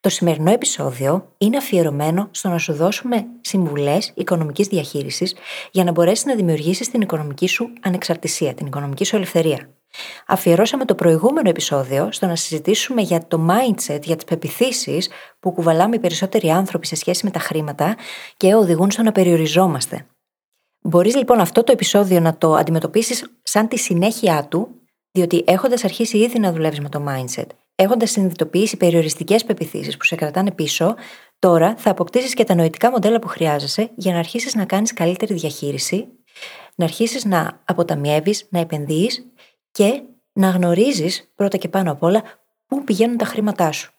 Το σημερινό επεισόδιο είναι αφιερωμένο στο να σου δώσουμε συμβουλές οικονομικής διαχείρισης για να μπορέσεις να δημιουργήσεις την οικονομική σου ανεξαρτησία, την οικονομική σου ελευθερία. Αφιερώσαμε το προηγούμενο επεισόδιο στο να συζητήσουμε για το mindset, για τις πεποιθήσεις που κουβαλάμε οι περισσότεροι άνθρωποι σε σχέση με τα χρήματα και οδηγούν στο να περιοριζόμαστε. Μπορείς λοιπόν αυτό το επεισόδιο να το αντιμετωπίσεις σαν τη συνέχεια του, διότι έχοντας αρχίσει ήδη να δουλεύεις με το mindset, έχοντας συνειδητοποιήσει περιοριστικές πεποιθήσεις που σε κρατάνε πίσω, τώρα θα αποκτήσεις και τα νοητικά μοντέλα που χρειάζεσαι για να αρχίσεις να κάνεις καλύτερη διαχείριση, να αρχίσεις να αποταμιεύεις, να επενδύεις και να γνωρίζεις πρώτα και πάνω απ' όλα πού πηγαίνουν τα χρήματά σου.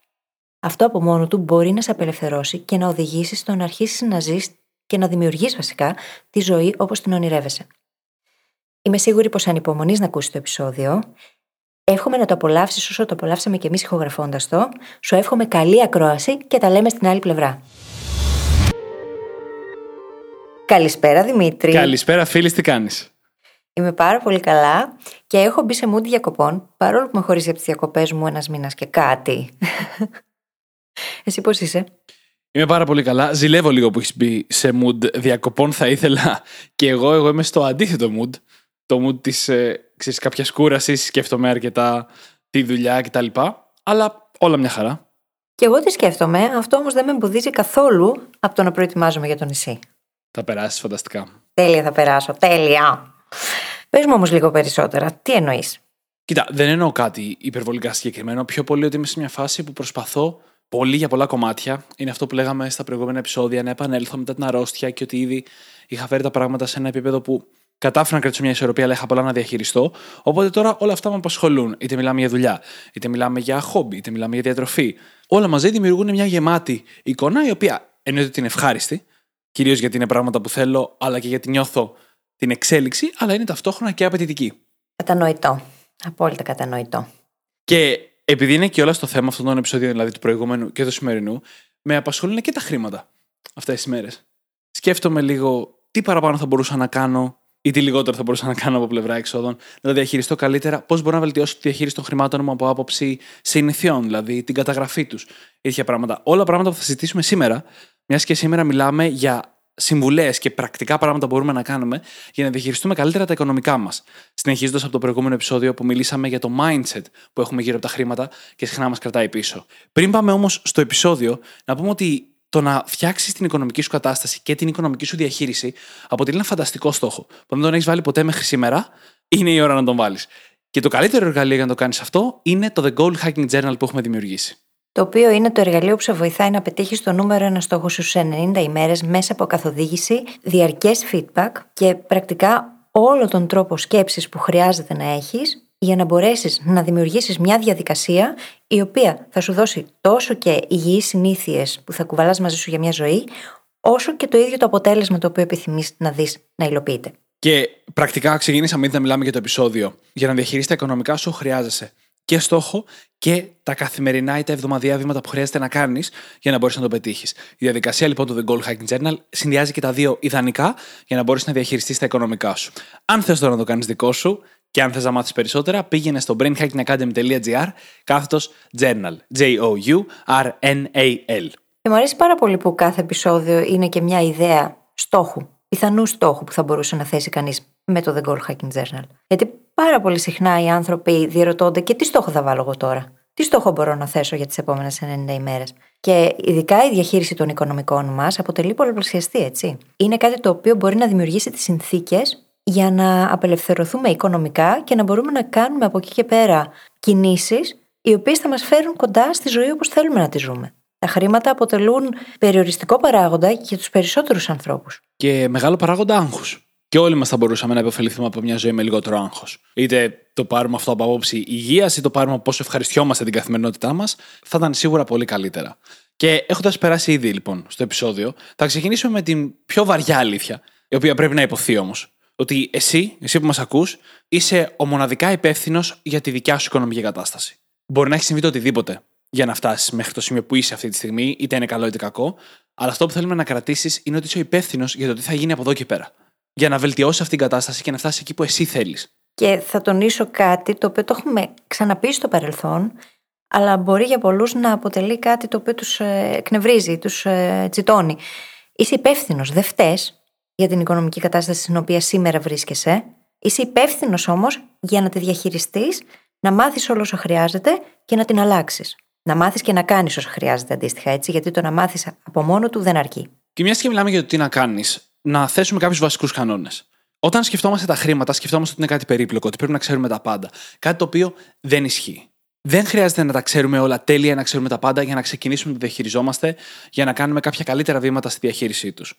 Αυτό από μόνο του μπορεί να σε απελευθερώσει και να οδηγήσει στο να αρχίσεις να ζεις και να δημιουργείς βασικά τη ζωή όπως την ονειρεύεσαι. Είμαι σίγουρη πως ανυπομονείς να ακούσεις το επεισόδιο. Εύχομαι να το απολαύσεις όσο το απολαύσαμε και εμείς ηχογραφώντας το. Σου εύχομαι καλή ακρόαση και τα λέμε στην άλλη πλευρά. Καλησπέρα Δημήτρη. Καλησπέρα Φύλλις, τι κάνεις? Είμαι πάρα πολύ καλά και έχω μπει σε mood διακοπών, παρόλο που με χωρίζει από τις διακοπές μου ένας μήνας και κάτι. Εσύ πώς είσαι? Είμαι πάρα πολύ καλά. Ζηλεύω λίγο που έχεις μπει σε mood διακοπών. Θα ήθελα και εγώ είμαι στο αντίθετο mood. Το mood της κάποιας κούρασης, σκέφτομαι αρκετά τη δουλειά κτλ. Αλλά όλα μια χαρά. Και εγώ τη σκέφτομαι. Αυτό όμως δεν με εμποδίζει καθόλου από το να προετοιμάζομαι για το νησί. Θα περάσεις φανταστικά. Τέλεια, θα περάσω. Τέλεια. Πες μου όμως λίγο περισσότερα. Τι εννοείς? Κοίτα, δεν εννοώ κάτι υπερβολικά συγκεκριμένο. Πιο πολύ ότι είμαι σε μια φάση που προσπαθώ πολύ για πολλά κομμάτια. Είναι αυτό που λέγαμε στα προηγούμενα επεισόδια, να επανέλθω μετά την αρρώστια και ότι ήδη είχα φέρει τα πράγματα σε ένα επίπεδο που κατάφερα να κρατήσω μια ισορροπία, αλλά είχα πολλά να διαχειριστώ. Οπότε τώρα όλα αυτά με απασχολούν. Είτε μιλάμε για δουλειά, είτε μιλάμε για χόμπι, είτε μιλάμε για διατροφή. Όλα μαζί δημιουργούν μια γεμάτη εικόνα, η οποία εννοείται ότι είναι ευχάριστη, κυρίως γιατί είναι πράγματα που θέλω, αλλά και γιατί νιώθω την εξέλιξη, αλλά είναι ταυτόχρονα και απαιτητική. Κατανοητό. Απόλυτα κατανοητό. Και επειδή είναι και όλα στο θέμα αυτών των επεισόδιων, δηλαδή του προηγούμενου και του σημερινού, με απασχολούν και τα χρήματα αυτές τις μέρες. Σκέφτομαι λίγο τι παραπάνω θα μπορούσα να κάνω ή τι λιγότερο θα μπορούσα να κάνω από πλευρά εξόδων, να τα διαχειριστώ καλύτερα, πώς μπορώ να βελτιώσω τη διαχείριση των χρημάτων μου από άποψη συνηθιών, δηλαδή την καταγραφή τους, τέτοια πράγματα. Όλα πράγματα που θα συζητήσουμε σήμερα, μιας και σήμερα μιλάμε για συμβουλές και πρακτικά πράγματα που μπορούμε να κάνουμε για να διαχειριστούμε καλύτερα τα οικονομικά μας. Συνεχίζοντας από το προηγούμενο επεισόδιο που μιλήσαμε για το mindset που έχουμε γύρω από τα χρήματα και συχνά μας κρατάει πίσω. Πριν πάμε όμως στο επεισόδιο, να πούμε ότι το να φτιάξεις την οικονομική σου κατάσταση και την οικονομική σου διαχείριση αποτελεί ένα φανταστικό στόχο που δεν τον έχεις βάλει ποτέ μέχρι σήμερα, είναι η ώρα να τον βάλεις. Και το καλύτερο εργαλείο για να το κάνεις αυτό είναι το The Goal Hacking Journal που έχουμε δημιουργήσει. Το οποίο είναι το εργαλείο που σε βοηθάει να πετύχεις το νούμερο ένα στόχο σου σε 90 ημέρες μέσα από καθοδήγηση, διαρκές feedback και πρακτικά όλο τον τρόπο σκέψης που χρειάζεται να έχεις για να μπορέσεις να δημιουργήσεις μια διαδικασία η οποία θα σου δώσει τόσο και υγιείς συνήθειες που θα κουβαλάς μαζί σου για μια ζωή, όσο και το ίδιο το αποτέλεσμα το οποίο επιθυμείς να δεις να υλοποιείται. Και πρακτικά ξεκινήσαμε ήδη να μιλάμε για το επεισόδιο. Για να διαχειρίσεις τα οικονομικά σου χρειάζεσαι και στόχο και τα καθημερινά ή τα εβδομαδιαία βήματα που χρειάζεται να κάνεις για να μπορείς να το πετύχεις. Η διαδικασία λοιπόν του The Goal Hacking Journal συνδυάζει και τα δύο ιδανικά για να μπορείς να διαχειριστείς τα οικονομικά σου. Αν θες τώρα να το κάνεις δικό σου και αν θες να μάθεις περισσότερα, πήγαινε στο brainhackingacademy.gr/journal. JOURNAL. Και μου αρέσει πάρα πολύ που κάθε επεισόδιο είναι και μια ιδέα στόχου, πιθανού στόχου που θα μπορούσε να θέσει κανείς με το The Goal Hacking Journal. Γιατί πάρα πολύ συχνά οι άνθρωποι διερωτώνται και τι στόχο θα βάλω εγώ τώρα. Τι στόχο μπορώ να θέσω για τις επόμενες 90 ημέρες. Και ειδικά η διαχείριση των οικονομικών μας αποτελεί πολλαπλασιαστή, έτσι. Είναι κάτι το οποίο μπορεί να δημιουργήσει τις συνθήκες για να απελευθερωθούμε οικονομικά και να μπορούμε να κάνουμε από εκεί και πέρα κινήσεις οι οποίες θα μας φέρουν κοντά στη ζωή όπως θέλουμε να τη ζούμε. Τα χρήματα αποτελούν περιοριστικό παράγοντα για τους περισσότερους ανθρώπους. Και μεγάλο παράγοντα άγχους. Και όλοι μας θα μπορούσαμε να επωφεληθούμε από μια ζωή με λιγότερο άγχος. Είτε το πάρουμε αυτό από άποψη υγείας, είτε το πάρουμε από πόσο ευχαριστιόμαστε την καθημερινότητά μας, θα ήταν σίγουρα πολύ καλύτερα. Και έχοντας περάσει ήδη λοιπόν στο επεισόδιο, θα ξεκινήσουμε με την πιο βαριά αλήθεια, η οποία πρέπει να υποθεί όμως. Ότι εσύ που μας ακούς, είσαι ο μοναδικά υπεύθυνος για τη δικιά σου οικονομική κατάσταση. Μπορεί να έχει συμβεί το οτιδήποτε για να φτάσεις μέχρι το σημείο που είσαι αυτή τη στιγμή, είτε είναι καλό είτε κακό, αλλά αυτό που θέλουμε να κρατήσεις είναι ότι είσαι ο υπεύθυνος για το τι θα γίνει από εδώ και πέρα. Για να βελτιώσεις αυτή την κατάσταση και να φτάσεις εκεί που εσύ θέλεις. Και θα τονίσω κάτι το οποίο το έχουμε ξαναπεί στο παρελθόν, αλλά μπορεί για πολλούς να αποτελεί κάτι το οποίο τους εκνευρίζει, τους τσιτώνει. Είσαι υπεύθυνος, δεν φταίς για την οικονομική κατάσταση στην οποία σήμερα βρίσκεσαι. Είσαι υπεύθυνος όμως για να τη διαχειριστείς, να μάθεις όλα όσα χρειάζεται και να την αλλάξεις. Να μάθεις και να κάνεις όσα χρειάζεται αντίστοιχα, έτσι, γιατί το να μάθεις από μόνο του δεν αρκεί. Και μιας και μιλάμε για το τι να κάνεις, να θέσουμε κάποιους βασικούς κανόνες. Όταν σκεφτόμαστε τα χρήματα, σκεφτόμαστε ότι είναι κάτι περίπλοκο, ότι πρέπει να ξέρουμε τα πάντα. Κάτι το οποίο δεν ισχύει. Δεν χρειάζεται να τα ξέρουμε όλα τέλεια, να ξέρουμε τα πάντα για να ξεκινήσουμε να τα διαχειριζόμαστε, για να κάνουμε κάποια καλύτερα βήματα στη διαχείρισή τους.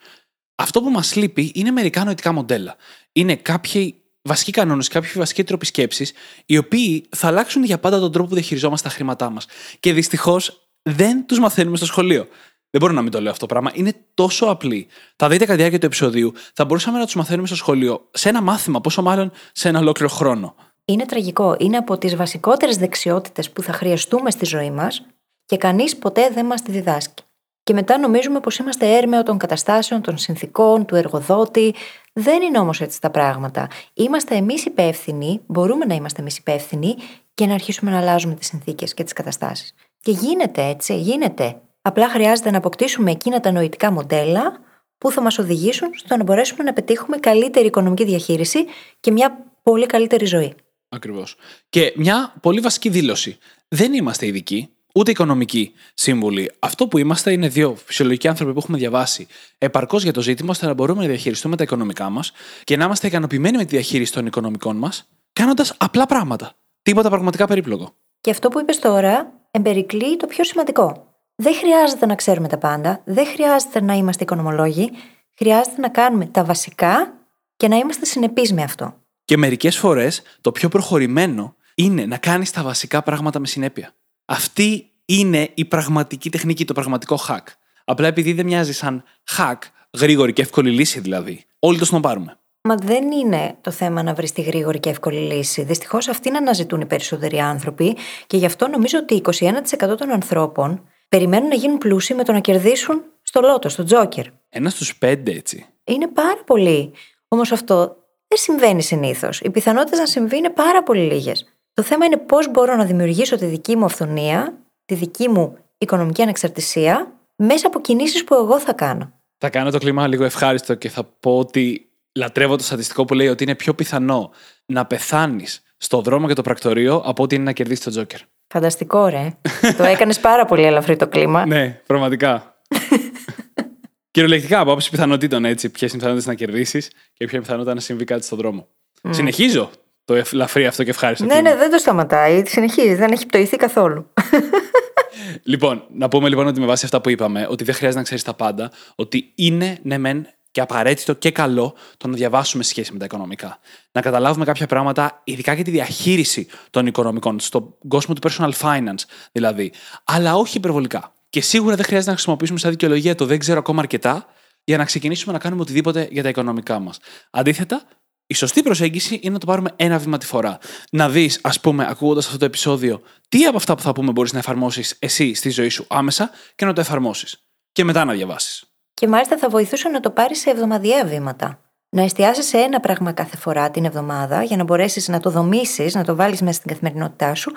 Αυτό που μας λείπει είναι μερικά νοητικά μοντέλα. Είναι κάποιοι βασικοί κανόνες, κάποιοι βασικοί τρόποι σκέψης, οι οποίοι θα αλλάξουν για πάντα τον τρόπο που διαχειριζόμαστε τα χρήματά μας. Και δυστυχώς δεν τους μαθαίνουμε στο σχολείο. Δεν μπορώ να μην το λέω αυτό το πράγμα. Είναι τόσο απλή. Θα δείτε κατά τη διάρκεια του επεισοδίου, θα μπορούσαμε να τους μαθαίνουμε στο σχολείο, σε ένα μάθημα, πόσο μάλλον σε ένα ολόκληρο χρόνο. Είναι τραγικό. Είναι από τις βασικότερες δεξιότητες που θα χρειαστούμε στη ζωή μας και κανείς ποτέ δεν μας τη διδάσκει. Και μετά νομίζουμε πως είμαστε έρμεο των καταστάσεων, των συνθήκων, του εργοδότη. Δεν είναι όμως έτσι τα πράγματα. Είμαστε εμείς υπεύθυνοι, μπορούμε να είμαστε εμείς υπεύθυνοι και να αρχίσουμε να αλλάζουμε τις συνθήκες και τις καταστάσεις. Και γίνεται έτσι, γίνεται. Απλά χρειάζεται να αποκτήσουμε εκείνα τα νοητικά μοντέλα που θα μας οδηγήσουν στο να μπορέσουμε να πετύχουμε καλύτερη οικονομική διαχείριση και μια πολύ καλύτερη ζωή. Ακριβώς. Και μια πολύ βασική δήλωση. Δεν είμαστε ειδικοί, ούτε οικονομικοί σύμβουλοι. Αυτό που είμαστε είναι δύο φυσιολογικοί άνθρωποι που έχουμε διαβάσει επαρκώς για το ζήτημα, ώστε να μπορούμε να διαχειριστούμε τα οικονομικά μας και να είμαστε ικανοποιημένοι με τη διαχείριση των οικονομικών μας, κάνοντας απλά πράγματα. Τίποτα πραγματικά περίπλοκο. Και αυτό που είπες τώρα εμπερικλεί το πιο σημαντικό. Δεν χρειάζεται να ξέρουμε τα πάντα, δεν χρειάζεται να είμαστε οικονομολόγοι, χρειάζεται να κάνουμε τα βασικά και να είμαστε συνεπείς με αυτό. Και μερικές φορές το πιο προχωρημένο είναι να κάνεις τα βασικά πράγματα με συνέπεια. Αυτή είναι η πραγματική τεχνική, το πραγματικό hack. Απλά επειδή δεν μοιάζει σαν hack, γρήγορη και εύκολη λύση δηλαδή, όλοι το σνομπάρουμε. Μα δεν είναι το θέμα να βρεις τη γρήγορη και εύκολη λύση. Δυστυχώς αυτήν αναζητούν οι περισσότεροι άνθρωποι και γι' αυτό νομίζω ότι 21% των ανθρώπων περιμένουν να γίνουν πλούσιοι με το να κερδίσουν στο λότο, στο τζόκερ. 1 στους 5 έτσι. Είναι πάρα πολύ. Όμως αυτό δεν συμβαίνει συνήθως. Οι πιθανότητες να συμβεί είναι πάρα πολύ λίγες. Το θέμα είναι πώς μπορώ να δημιουργήσω τη δική μου αυθονία, τη δική μου οικονομική ανεξαρτησία, μέσα από κινήσεις που εγώ θα κάνω. Θα κάνω το κλίμα λίγο ευχάριστο και θα πω ότι λατρεύω το στατιστικό που λέει ότι είναι πιο πιθανό να πεθάνεις στο δρόμο και το πρακτορείο από ότι είναι να κερδίσεις το τζόκερ. Φανταστικό, ρε. Το έκανες πάρα πολύ ελαφρύ το κλίμα. Ναι, πραγματικά. Κυριολεκτικά, από άποψη πιθανότητων, έτσι. Ποιες είναι οι πιθανότητες να κερδίσεις και ποια πιθανότητα να συμβεί κάτι στον δρόμο. Συνεχίζω το ελαφρύ αυτό και ευχάριστο. Ναι, κλίμα. Ναι, δεν το σταματάει. Συνεχίζει, δεν έχει πτωηθεί καθόλου. Λοιπόν, να πούμε λοιπόν ότι με βάση αυτά που είπαμε, ότι δεν χρειάζεται να ξέρεις τα πάντα, ότι είναι ναι, μεν και απαραίτητο και καλό το να διαβάσουμε σχέση με τα οικονομικά. Να καταλάβουμε κάποια πράγματα, ειδικά για τη διαχείριση των οικονομικών, στον κόσμο του personal finance δηλαδή. Αλλά όχι υπερβολικά. Και σίγουρα δεν χρειάζεται να χρησιμοποιήσουμε σαν δικαιολογία το δεν ξέρω ακόμα αρκετά για να ξεκινήσουμε να κάνουμε οτιδήποτε για τα οικονομικά μας. Αντίθετα, η σωστή προσέγγιση είναι να το πάρουμε ένα βήμα τη φορά. Να δεις, ας πούμε, ακούγοντας αυτό το επεισόδιο, τι από αυτά που θα πούμε μπορείς να εφαρμόσεις εσύ στη ζωή σου άμεσα και να το εφαρμόσεις. Και μετά να διαβάσεις. Και μάλιστα θα βοηθούσε να το πάρεις σε εβδομαδιαία βήματα. Να εστιάσεις σε ένα πράγμα κάθε φορά την εβδομάδα για να μπορέσεις να το δομήσεις, να το βάλεις μέσα στην καθημερινότητά σου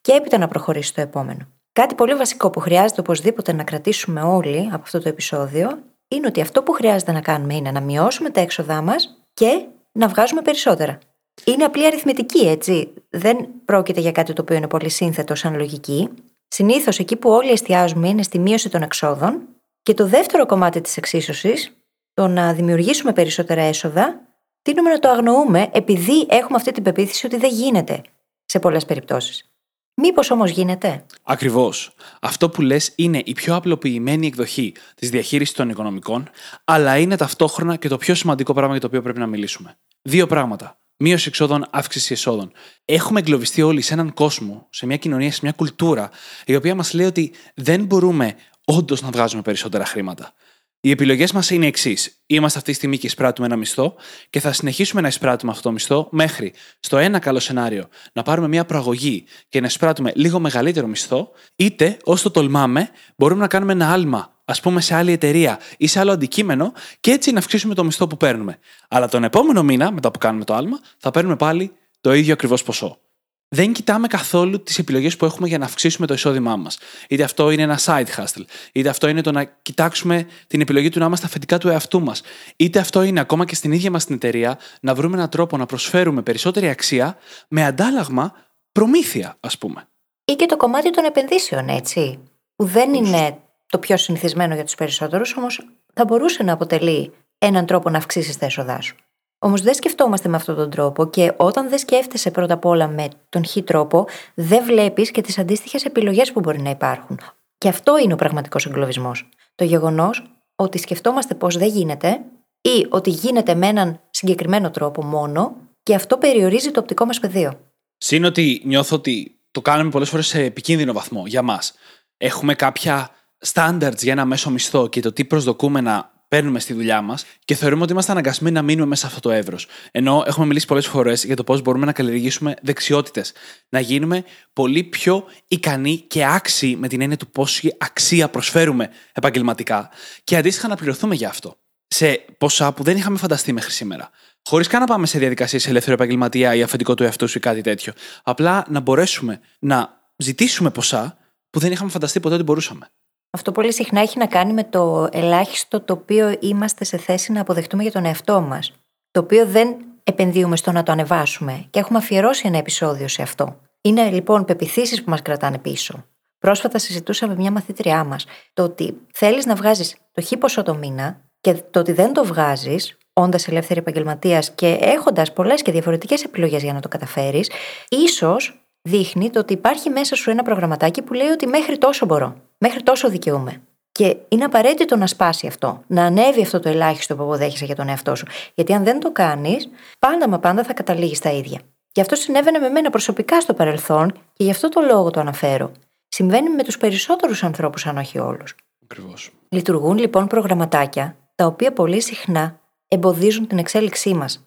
και έπειτα να προχωρήσεις στο επόμενο. Κάτι πολύ βασικό που χρειάζεται οπωσδήποτε να κρατήσουμε όλοι από αυτό το επεισόδιο είναι ότι αυτό που χρειάζεται να κάνουμε είναι να μειώσουμε τα έξοδά μας και να βγάζουμε περισσότερα. Είναι απλή αριθμητική, έτσι. Δεν πρόκειται για κάτι το οποίο είναι πολύ σύνθετο σαν λογική. Συνήθως εκεί που όλοι εστιάζουμε είναι στη μείωση των εξόδων. Και το δεύτερο κομμάτι της εξίσωσης, το να δημιουργήσουμε περισσότερα έσοδα, τείνουμε να το αγνοούμε επειδή έχουμε αυτή την πεποίθηση ότι δεν γίνεται σε πολλές περιπτώσεις. Μήπως όμως γίνεται? Ακριβώς. Αυτό που λες είναι η πιο απλοποιημένη εκδοχή της διαχείρισης των οικονομικών, αλλά είναι ταυτόχρονα και το πιο σημαντικό πράγμα για το οποίο πρέπει να μιλήσουμε. Δύο πράγματα. Μείωση εξόδων, αύξηση εσόδων. Έχουμε εγκλωβιστεί όλοι σε έναν κόσμο, σε μια κοινωνία, σε μια κουλτούρα, η οποία μας λέει ότι δεν μπορούμε όντως να βγάζουμε περισσότερα χρήματα. Οι επιλογές μας είναι οι εξής. Είμαστε αυτή τη στιγμή και εισπράττουμε ένα μισθό και θα συνεχίσουμε να εισπράττουμε αυτό το μισθό μέχρι στο ένα καλό σενάριο να πάρουμε μια προαγωγή και να εισπράττουμε λίγο μεγαλύτερο μισθό, είτε ως το τολμάμε μπορούμε να κάνουμε ένα άλμα, ας πούμε, σε άλλη εταιρεία ή σε άλλο αντικείμενο και έτσι να αυξήσουμε το μισθό που παίρνουμε. Αλλά τον επόμενο μήνα, μετά που κάνουμε το άλμα, θα παίρνουμε πάλι το ίδιο ακριβώς ποσό. Δεν κοιτάμε καθόλου τις επιλογές που έχουμε για να αυξήσουμε το εισόδημά μας. Είτε αυτό είναι ένα side hustle, είτε αυτό είναι το να κοιτάξουμε την επιλογή του να είμαστε αφεντικά του εαυτού μας, είτε αυτό είναι ακόμα και στην ίδια μας την εταιρεία να βρούμε έναν τρόπο να προσφέρουμε περισσότερη αξία με αντάλλαγμα προμήθεια, ας πούμε. Ή και το κομμάτι των επενδύσεων, έτσι. Που δεν είναι το πιο συνηθισμένο για τους περισσότερους, όμως θα μπορούσε να αποτελεί έναν τρόπο να αυξήσεις τα έσοδά σου. Όμως δεν σκεφτόμαστε με αυτόν τον τρόπο και όταν δεν σκέφτεσαι πρώτα απ' όλα με τον χ τρόπο, δεν βλέπεις και τις αντίστοιχες επιλογές που μπορεί να υπάρχουν. Και αυτό είναι ο πραγματικός εγκλωβισμός. Το γεγονός ότι σκεφτόμαστε πως δεν γίνεται ή ότι γίνεται με έναν συγκεκριμένο τρόπο μόνο και αυτό περιορίζει το οπτικό μας πεδίο. Συν ότι νιώθω ότι το κάνουμε πολλές φορές σε επικίνδυνο βαθμό για μας. Έχουμε κάποια standards για ένα μέσο μισθό και το τι προσδοκούμε να παίρνουμε στη δουλειά μας και θεωρούμε ότι είμαστε αναγκασμένοι να μείνουμε μέσα σε αυτό το εύρος. Ενώ έχουμε μιλήσει πολλές φορές για το πώς μπορούμε να καλλιεργήσουμε δεξιότητες, να γίνουμε πολύ πιο ικανοί και άξιοι με την έννοια του πόση αξία προσφέρουμε επαγγελματικά και αντίστοιχα να πληρωθούμε για αυτό σε ποσά που δεν είχαμε φανταστεί μέχρι σήμερα. Χωρίς καν να πάμε σε διαδικασίες ελεύθερου επαγγελματία ή αφεντικό του εαυτού σου ή κάτι τέτοιο. Απλά να μπορέσουμε να ζητήσουμε ποσά που δεν είχαμε φανταστεί ποτέ ότι μπορούσαμε. Αυτό πολύ συχνά έχει να κάνει με το ελάχιστο το οποίο είμαστε σε θέση να αποδεχτούμε για τον εαυτό μας. Το οποίο δεν επενδύουμε στο να το ανεβάσουμε και έχουμε αφιερώσει ένα επεισόδιο σε αυτό. Είναι λοιπόν πεποιθήσεις που μας κρατάνε πίσω. Πρόσφατα συζητούσα με μια μαθήτριά μας το ότι θέλεις να βγάζεις το χ ποσό το μήνα και το ότι δεν το βγάζεις, όντας ελεύθερη επαγγελματίας και έχοντας πολλές και διαφορετικές επιλογές για να το καταφέρεις, ίσως δείχνει το ότι υπάρχει μέσα σου ένα προγραμματάκι που λέει ότι μέχρι τόσο μπορώ, μέχρι τόσο δικαιούμαι. Και είναι απαραίτητο να σπάσει αυτό, να ανέβει αυτό το ελάχιστο που αποδέχεσαι για τον εαυτό σου. Γιατί αν δεν το κάνεις, πάντα μα πάντα θα καταλήγεις στα ίδια. Και αυτό συνέβαινε με μένα προσωπικά στο παρελθόν και γι' αυτό το λόγο το αναφέρω. Συμβαίνει με τους περισσότερους ανθρώπους, αν όχι όλους. Ακριβώς. Λειτουργούν λοιπόν προγραμματάκια, τα οποία πολύ συχνά εμποδίζουν την εξέλιξή μας,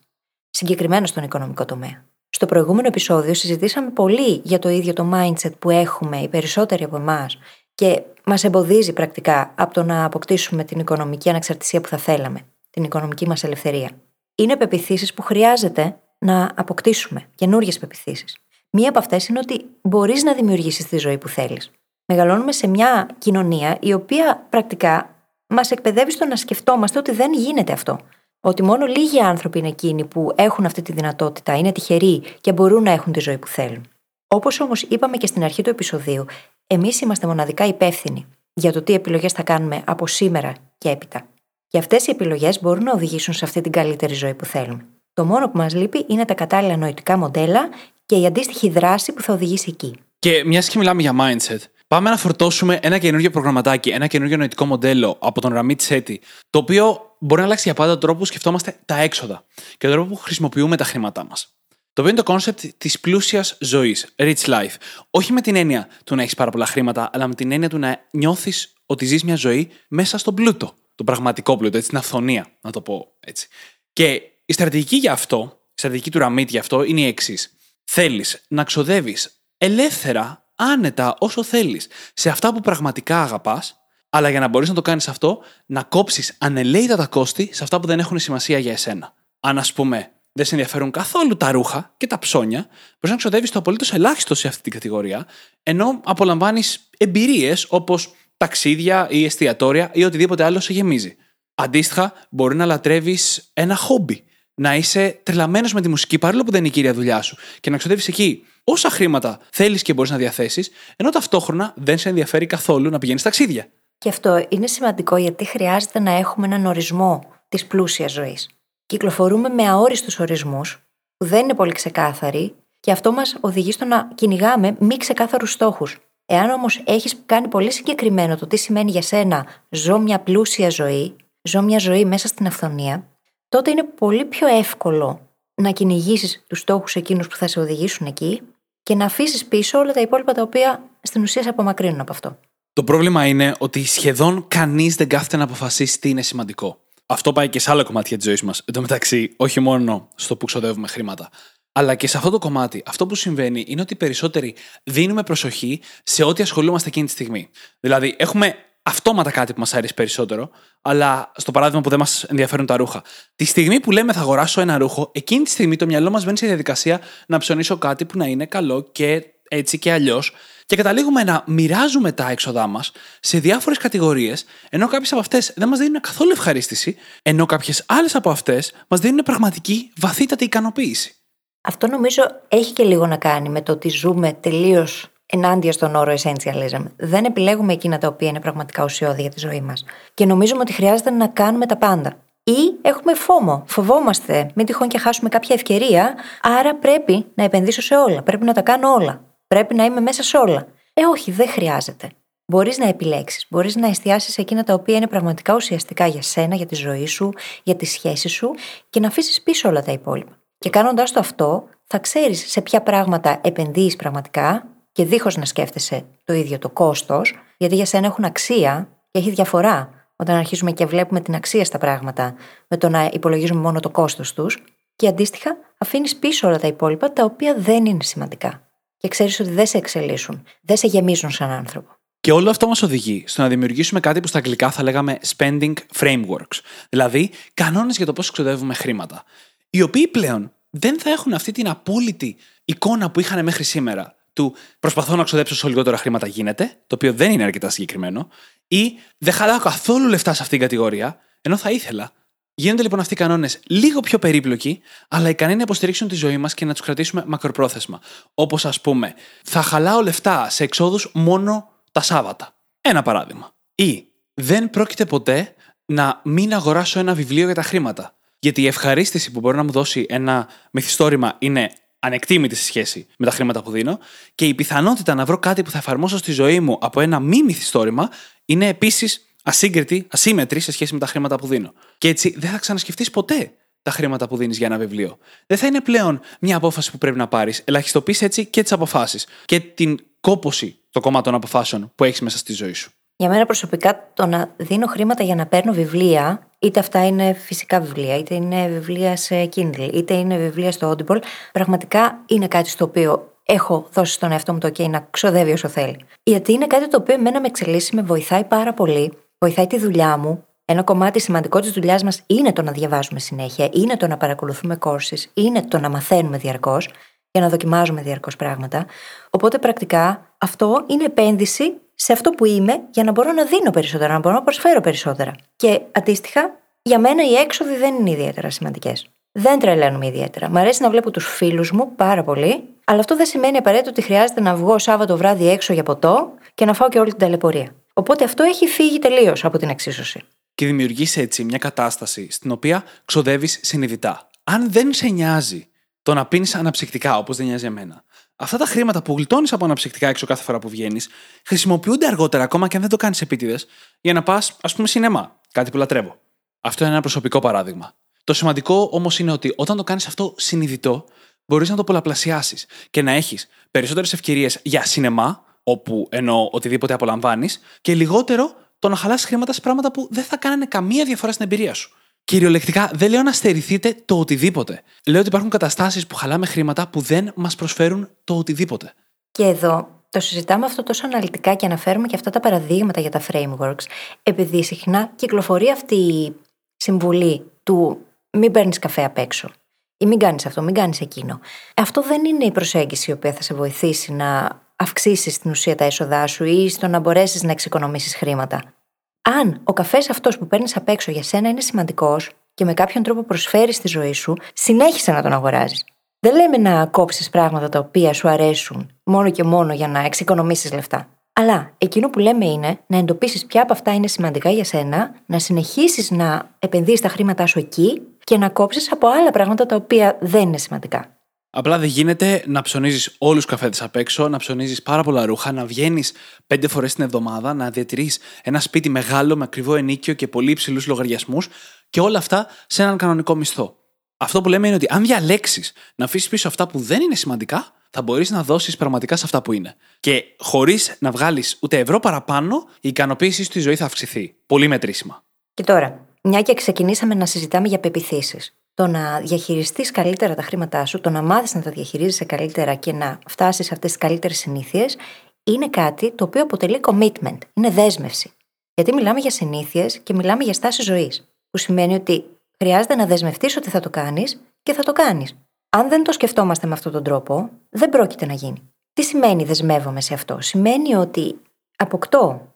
συγκεκριμένα στον οικονομικό τομέα. Στο προηγούμενο επεισόδιο συζητήσαμε πολύ για το ίδιο το mindset που έχουμε οι περισσότεροι από εμάς και μας εμποδίζει πρακτικά από το να αποκτήσουμε την οικονομική ανεξαρτησία που θα θέλαμε, την οικονομική μας ελευθερία. Είναι πεποιθήσεις που χρειάζεται να αποκτήσουμε, καινούργιες πεποιθήσεις. Μία από αυτές είναι ότι μπορείς να δημιουργήσεις τη ζωή που θέλεις. Μεγαλώνουμε σε μια κοινωνία η οποία πρακτικά μας εκπαιδεύει στο να σκεφτόμαστε ότι δεν γίνεται αυτό. Ότι μόνο λίγοι άνθρωποι είναι εκείνοι που έχουν αυτή τη δυνατότητα, είναι τυχεροί και μπορούν να έχουν τη ζωή που θέλουν. Όπως όμως είπαμε και στην αρχή του επεισοδίου, εμείς είμαστε μοναδικά υπεύθυνοι για το τι επιλογές θα κάνουμε από σήμερα και έπειτα. Και αυτές οι επιλογές μπορούν να οδηγήσουν σε αυτή την καλύτερη ζωή που θέλουμε. Το μόνο που μας λείπει είναι τα κατάλληλα νοητικά μοντέλα και η αντίστοιχη δράση που θα οδηγήσει εκεί. Και μιας και μιλάμε για mindset, πάμε να φορτώσουμε ένα καινούργιο προγραμματάκι, ένα καινούργιο νοητικό μοντέλο από τον Ramit Sethi, το οποίο μπορεί να αλλάξει για πάντα τον τρόπο που σκεφτόμαστε τα έξοδα και τον τρόπο που χρησιμοποιούμε τα χρήματά μας. Το οποίο είναι το κόνσεπτ της πλούσιας ζωής, rich life. Όχι με την έννοια του να έχεις πάρα πολλά χρήματα, αλλά με την έννοια του να νιώθεις ότι ζεις μια ζωή μέσα στον πλούτο. Τον πραγματικό πλούτο, έτσι, την αυθονία, να το πω έτσι. Και η στρατηγική για αυτό, η στρατηγική του Ramit για αυτό είναι η εξής. Θέλεις να ξοδεύεις ελεύθερα, άνετα, όσο θέλεις, σε αυτά που πραγματικά αγαπάς. Αλλά για να μπορείς να το κάνεις αυτό, να κόψεις ανελαίτητα τα κόστη σε αυτά που δεν έχουν σημασία για εσένα. Αν, ας πούμε, δεν σε ενδιαφέρουν καθόλου τα ρούχα και τα ψώνια, μπορείς να ξοδεύεις το απολύτως ελάχιστο σε αυτή την κατηγορία, ενώ απολαμβάνεις εμπειρίες όπως ταξίδια ή εστιατόρια ή οτιδήποτε άλλο σε γεμίζει. Αντίστοιχα, μπορεί να λατρεύεις ένα χόμπι, να είσαι τρελαμένος με τη μουσική παρόλο που δεν είναι η κύρια δουλειά σου και να ξοδεύεις εκεί όσα χρήματα θέλεις και μπορείς να διαθέσεις, ενώ ταυτόχρονα δεν σε ενδιαφέρει καθόλου να πηγαίνεις ταξίδια. Και αυτό είναι σημαντικό γιατί χρειάζεται να έχουμε έναν ορισμό της πλούσιας ζωής. Κυκλοφορούμε με αόριστους ορισμούς που δεν είναι πολύ ξεκάθαροι και αυτό μας οδηγεί στο να κυνηγάμε μη ξεκάθαρους στόχους. Εάν όμως έχεις κάνει πολύ συγκεκριμένο το τι σημαίνει για σένα ζω μια πλούσια ζωή, ζω μια ζωή μέσα στην αυθονία, τότε είναι πολύ πιο εύκολο να κυνηγήσεις τους στόχους εκείνους που θα σε οδηγήσουν εκεί και να αφήσεις πίσω όλα τα υπόλοιπα τα οποία στην ουσία σε απομακρύνουν από αυτό. Το πρόβλημα είναι ότι σχεδόν κανείς δεν κάθεται να αποφασίσει τι είναι σημαντικό. Αυτό πάει και σε άλλα κομμάτια της ζωής μας. Εν τω μεταξύ, όχι μόνο στο που ξοδεύουμε χρήματα. Αλλά και σε αυτό το κομμάτι, αυτό που συμβαίνει είναι ότι περισσότεροι δίνουμε προσοχή σε ό,τι ασχολούμαστε εκείνη τη στιγμή. Δηλαδή, έχουμε αυτόματα κάτι που μας αρέσει περισσότερο, αλλά στο παράδειγμα που δεν μας ενδιαφέρουν τα ρούχα. Τη στιγμή που λέμε θα αγοράσω ένα ρούχο, εκείνη τη στιγμή το μυαλό μας μπαίνει σε διαδικασία να ψωνίσω κάτι που να είναι καλό και έτσι και αλλιώς. Και καταλήγουμε να μοιράζουμε τα έξοδά μας σε διάφορες κατηγορίες, ενώ κάποιες από αυτές δεν μας δίνουν καθόλου ευχαρίστηση, ενώ κάποιες άλλες από αυτές μας δίνουν πραγματική βαθύτατη ικανοποίηση. Αυτό νομίζω έχει και λίγο να κάνει με το ότι ζούμε τελείως ενάντια στον όρο essentialism. Δεν επιλέγουμε εκείνα τα οποία είναι πραγματικά ουσιώδη για τη ζωή μας. Και νομίζουμε ότι χρειάζεται να κάνουμε τα πάντα. Ή έχουμε φόμο. Φοβόμαστε, μην τυχόν και χάσουμε κάποια ευκαιρία. Άρα πρέπει να επενδύσω σε όλα. Πρέπει να τα κάνω όλα. Πρέπει να είμαι μέσα σε όλα. Όχι, δεν χρειάζεται. Μπορείς να επιλέξεις. Μπορείς να εστιάσεις σε εκείνα τα οποία είναι πραγματικά ουσιαστικά για σένα, για τη ζωή σου, για τη σχέση σου και να αφήσεις πίσω όλα τα υπόλοιπα. Και κάνοντας το αυτό, θα ξέρεις σε ποια πράγματα επενδύεις πραγματικά και δίχως να σκέφτεσαι το ίδιο το κόστος, γιατί για σένα έχουν αξία και έχει διαφορά όταν αρχίζουμε και βλέπουμε την αξία στα πράγματα με το να υπολογίζουμε μόνο το κόστος τους. Και αντίστοιχα, αφήνεις πίσω όλα τα υπόλοιπα τα οποία δεν είναι σημαντικά. Και ξέρεις ότι δεν σε εξελίσσουν, δεν σε γεμίζουν σαν άνθρωπο. Και όλο αυτό μας οδηγεί στο να δημιουργήσουμε κάτι που στα αγγλικά θα λέγαμε spending frameworks, δηλαδή κανόνες για το πώς ξοδεύουμε χρήματα, οι οποίοι πλέον δεν θα έχουν αυτή την απόλυτη εικόνα που είχαν μέχρι σήμερα του προσπαθώ να ξοδέψω όσο λιγότερα χρήματα γίνεται, το οποίο δεν είναι αρκετά συγκεκριμένο, ή δεν χαλάω καθόλου λεφτά σε αυτήν την κατηγορία, ενώ θα ήθελα. Γίνονται λοιπόν αυτοί οι κανόνες λίγο πιο περίπλοκοι, αλλά ικανοί να υποστηρίξουν τη ζωή μας και να τους κρατήσουμε μακροπρόθεσμα. Όπως ας πούμε, θα χαλάω λεφτά σε εξόδους μόνο τα Σάββατα. Ένα παράδειγμα. Ή δεν πρόκειται ποτέ να μην αγοράσω ένα βιβλίο για τα χρήματα. Γιατί η ευχαρίστηση που μπορεί να μου δώσει ένα μυθιστόρημα είναι ανεκτήμητη σε σχέση με τα χρήματα που δίνω, και η πιθανότητα να βρω κάτι που θα εφαρμόσω στη ζωή μου από ένα μη μυθιστόρημα είναι επίσης ασύγκριτη, ασύμμετρη σε σχέση με τα χρήματα που δίνω. Και έτσι δεν θα ξανασκεφτείς ποτέ τα χρήματα που δίνεις για ένα βιβλίο. Δεν θα είναι πλέον μια απόφαση που πρέπει να πάρεις. Ελαχιστοποιείς έτσι και τις αποφάσεις και την κόπωση το κόμμα των αποφάσεων που έχεις μέσα στη ζωή σου. Για μένα προσωπικά το να δίνω χρήματα για να παίρνω βιβλία, είτε αυτά είναι φυσικά βιβλία, είτε είναι βιβλία σε Kindle, είτε είναι βιβλία στο Audible, πραγματικά είναι κάτι στο οποίο έχω δώσει στον εαυτό μου το OK να ξοδεύει όσο θέλει. Γιατί είναι κάτι το οποίο εμένα με εξελίσσει, με βοηθάει πάρα πολύ. Βοηθάει τη δουλειά μου. Ένα κομμάτι σημαντικό της δουλειάς μας είναι το να διαβάζουμε συνέχεια, είναι το να παρακολουθούμε courses, είναι το να μαθαίνουμε διαρκώς και να δοκιμάζουμε διαρκώς πράγματα. Οπότε πρακτικά αυτό είναι επένδυση σε αυτό που είμαι για να μπορώ να δίνω περισσότερα, να μπορώ να προσφέρω περισσότερα. Και αντίστοιχα, για μένα οι έξοδοι δεν είναι ιδιαίτερα σημαντικές. Δεν τρελαίνουμε ιδιαίτερα. Μ' αρέσει να βλέπω τους φίλους μου πάρα πολύ, αλλά αυτό δεν σημαίνει απαραίτητο ότι χρειάζεται να βγω Σάββατο βράδυ έξω για ποτό και να φάω και όλη την ταλαιπωρία. Οπότε αυτό έχει φύγει τελείως από την εξίσωση. Και δημιουργείς έτσι μια κατάσταση στην οποία ξοδεύεις συνειδητά. Αν δεν σε νοιάζει το να πίνεις αναψυκτικά, όπως δεν νοιάζει εμένα, αυτά τα χρήματα που γλιτώνεις από αναψυκτικά έξω κάθε φορά που βγαίνεις, χρησιμοποιούνται αργότερα, ακόμα και αν δεν το κάνεις επίτηδες, για να πας, ας πούμε, σινεμά. Κάτι που λατρεύω. Αυτό είναι ένα προσωπικό παράδειγμα. Το σημαντικό όμως είναι ότι όταν το κάνεις αυτό συνειδητό, μπορείς να το πολλαπλασιάσεις και να έχεις περισσότερες ευκαιρίες για σινεμά, όπου εννοώ οτιδήποτε απολαμβάνεις, και λιγότερο το να χαλάσεις χρήματα σε πράγματα που δεν θα κάνανε καμία διαφορά στην εμπειρία σου. Κυριολεκτικά, δεν λέω να στερηθείτε το οτιδήποτε. Λέω ότι υπάρχουν καταστάσεις που χαλάμε χρήματα που δεν μας προσφέρουν το οτιδήποτε. Και εδώ το συζητάμε αυτό τόσο αναλυτικά και αναφέρουμε και αυτά τα παραδείγματα για τα frameworks, επειδή συχνά κυκλοφορεί αυτή η συμβουλή του μην παίρνεις καφέ απ' έξω. Ή μην κάνεις αυτό, μην κάνεις εκείνο. Αυτό δεν είναι η προσέγγιση η οποία θα σε βοηθήσει να αυξήσεις στην ουσία τα έσοδά σου ή στο να μπορέσεις να εξοικονομήσεις χρήματα. Αν ο καφές αυτός που παίρνεις απ' έξω για σένα είναι σημαντικός και με κάποιον τρόπο προσφέρει στη ζωή σου, συνέχισε να τον αγοράζεις. Δεν λέμε να κόψεις πράγματα τα οποία σου αρέσουν μόνο και μόνο για να εξοικονομήσεις λεφτά. Αλλά εκείνο που λέμε είναι να εντοπίσεις ποια από αυτά είναι σημαντικά για σένα, να συνεχίσεις να επενδύεις τα χρήματά σου εκεί και να κόψεις από άλλα πράγματα τα οποία δεν είναι σημαντικά. Απλά δεν γίνεται να ψωνίζεις όλους τους καφέδες απ' έξω, να ψωνίζεις πάρα πολλά ρούχα, να βγαίνεις 5 φορές την εβδομάδα, να διατηρείς ένα σπίτι μεγάλο με ακριβό ενοίκιο και πολύ υψηλούς λογαριασμούς και όλα αυτά σε έναν κανονικό μισθό. Αυτό που λέμε είναι ότι αν διαλέξεις να αφήσεις πίσω αυτά που δεν είναι σημαντικά, θα μπορείς να δώσεις πραγματικά σε αυτά που είναι. Και χωρίς να βγάλεις ούτε ευρώ παραπάνω, η ικανοποίηση στη ζωή θα αυξηθεί. Πολύ μετρήσιμα. Και τώρα, μια και ξεκινήσαμε να συζητάμε για πεποιθήσεις. Το να διαχειριστείς καλύτερα τα χρήματά σου, το να μάθεις να τα διαχειρίζεσαι καλύτερα και να φτάσεις σε αυτές τις καλύτερες συνήθειες, είναι κάτι το οποίο αποτελεί commitment, είναι δέσμευση. Γιατί μιλάμε για συνήθειες και μιλάμε για στάση ζωής, που σημαίνει ότι χρειάζεται να δεσμευτείς ότι θα το κάνεις και θα το κάνεις. Αν δεν το σκεφτόμαστε με αυτόν τον τρόπο, δεν πρόκειται να γίνει. Τι σημαίνει δεσμεύομαι σε αυτό? Σημαίνει ότι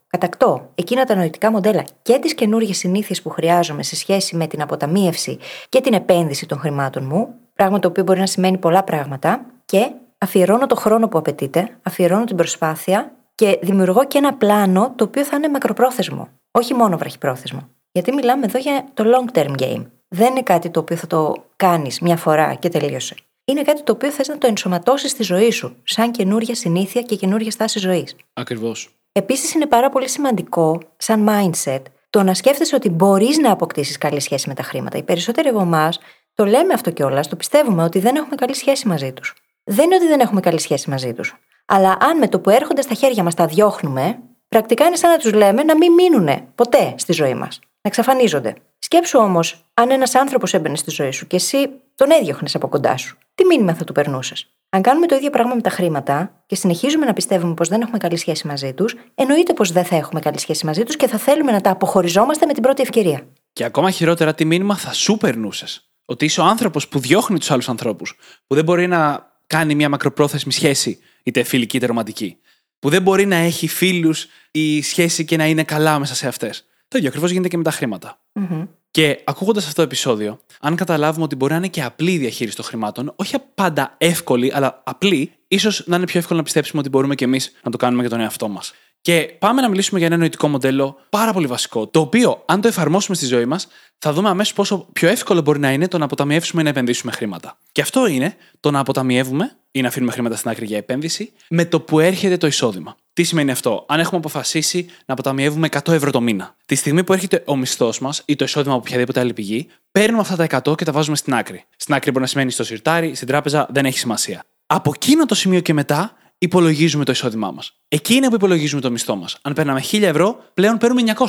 κατακτώ εκείνα τα νοητικά μοντέλα και τις καινούργιες συνήθειες που χρειάζομαι σε σχέση με την αποταμίευση και την επένδυση των χρημάτων μου, πράγμα το οποίο μπορεί να σημαίνει πολλά πράγματα, και αφιερώνω το χρόνο που απαιτείται, αφιερώνω την προσπάθεια και δημιουργώ και ένα πλάνο το οποίο θα είναι μακροπρόθεσμο, όχι μόνο βραχυπρόθεσμο. Γιατί μιλάμε εδώ για το long term game. Δεν είναι κάτι το οποίο θα το κάνεις μια φορά και τελείωσε. Είναι κάτι το οποίο θες να το ενσωματώσεις στη ζωή σου, σαν καινούργια συνήθεια και καινούργια στάση ζωής. Ακριβώς. Επίσης, είναι πάρα πολύ σημαντικό, σαν mindset, το να σκέφτεσαι ότι μπορείς να αποκτήσεις καλή σχέση με τα χρήματα. Οι περισσότεροι από εμάς το λέμε αυτό κιόλας, το πιστεύουμε ότι δεν έχουμε καλή σχέση μαζί τους. Δεν είναι ότι δεν έχουμε καλή σχέση μαζί τους. Αλλά αν με το που έρχονται στα χέρια μας τα διώχνουμε, πρακτικά είναι σαν να τους λέμε να μην μείνουνε ποτέ στη ζωή μας, να εξαφανίζονται. Σκέψου όμως, αν ένας άνθρωπος έμπαινε στη ζωή σου και εσύ τον έδιωχνες από κοντά σου, τι μήνυμα θα του περνούσες? Αν κάνουμε το ίδιο πράγμα με τα χρήματα και συνεχίζουμε να πιστεύουμε πως δεν έχουμε καλή σχέση μαζί τους, εννοείται πως δεν θα έχουμε καλή σχέση μαζί τους και θα θέλουμε να τα αποχωριζόμαστε με την πρώτη ευκαιρία. Και ακόμα χειρότερα, τι μήνυμα θα σου περνούσες? Ότι είσαι ο άνθρωπος που διώχνει τους άλλους ανθρώπους, που δεν μπορεί να κάνει μια μακροπρόθεσμη σχέση, είτε φιλική είτε ρομαντική, που δεν μπορεί να έχει φίλους η σχέση και να είναι καλά μέσα σε αυτές. Το ίδιο ακριβώς γίνεται και με τα χρήματα. Mm-hmm. Και ακούγοντας αυτό το επεισόδιο, αν καταλάβουμε ότι μπορεί να είναι και απλή η διαχείριση των χρημάτων, όχι πάντα εύκολη, αλλά απλή, ίσως να είναι πιο εύκολο να πιστέψουμε ότι μπορούμε και εμείς να το κάνουμε για τον εαυτό μας. Και πάμε να μιλήσουμε για ένα νοητικό μοντέλο πάρα πολύ βασικό, το οποίο, αν το εφαρμόσουμε στη ζωή μας, θα δούμε αμέσως πόσο πιο εύκολο μπορεί να είναι το να αποταμιεύσουμε ή να επενδύσουμε χρήματα. Και αυτό είναι το να αποταμιεύουμε ή να αφήνουμε χρήματα στην άκρη για επένδυση με το που έρχεται το εισόδημα. Τι σημαίνει αυτό? Αν έχουμε αποφασίσει να αποταμιεύουμε 100 ευρώ το μήνα, τη στιγμή που έρχεται ο μισθός μας ή το εισόδημα από οποιαδήποτε άλλη πηγή, παίρνουμε αυτά τα 100 και τα βάζουμε στην άκρη. Στην άκρη μπορεί να σημαίνει στο σιρτάρι, στην τράπεζα, δεν έχει σημασία. Από εκείνο το σημείο και μετά, υπολογίζουμε το εισόδημά μας. Εκεί είναι που υπολογίζουμε το μισθό μας. Αν παίρναμε 1000 ευρώ, πλέον παίρνουμε 900.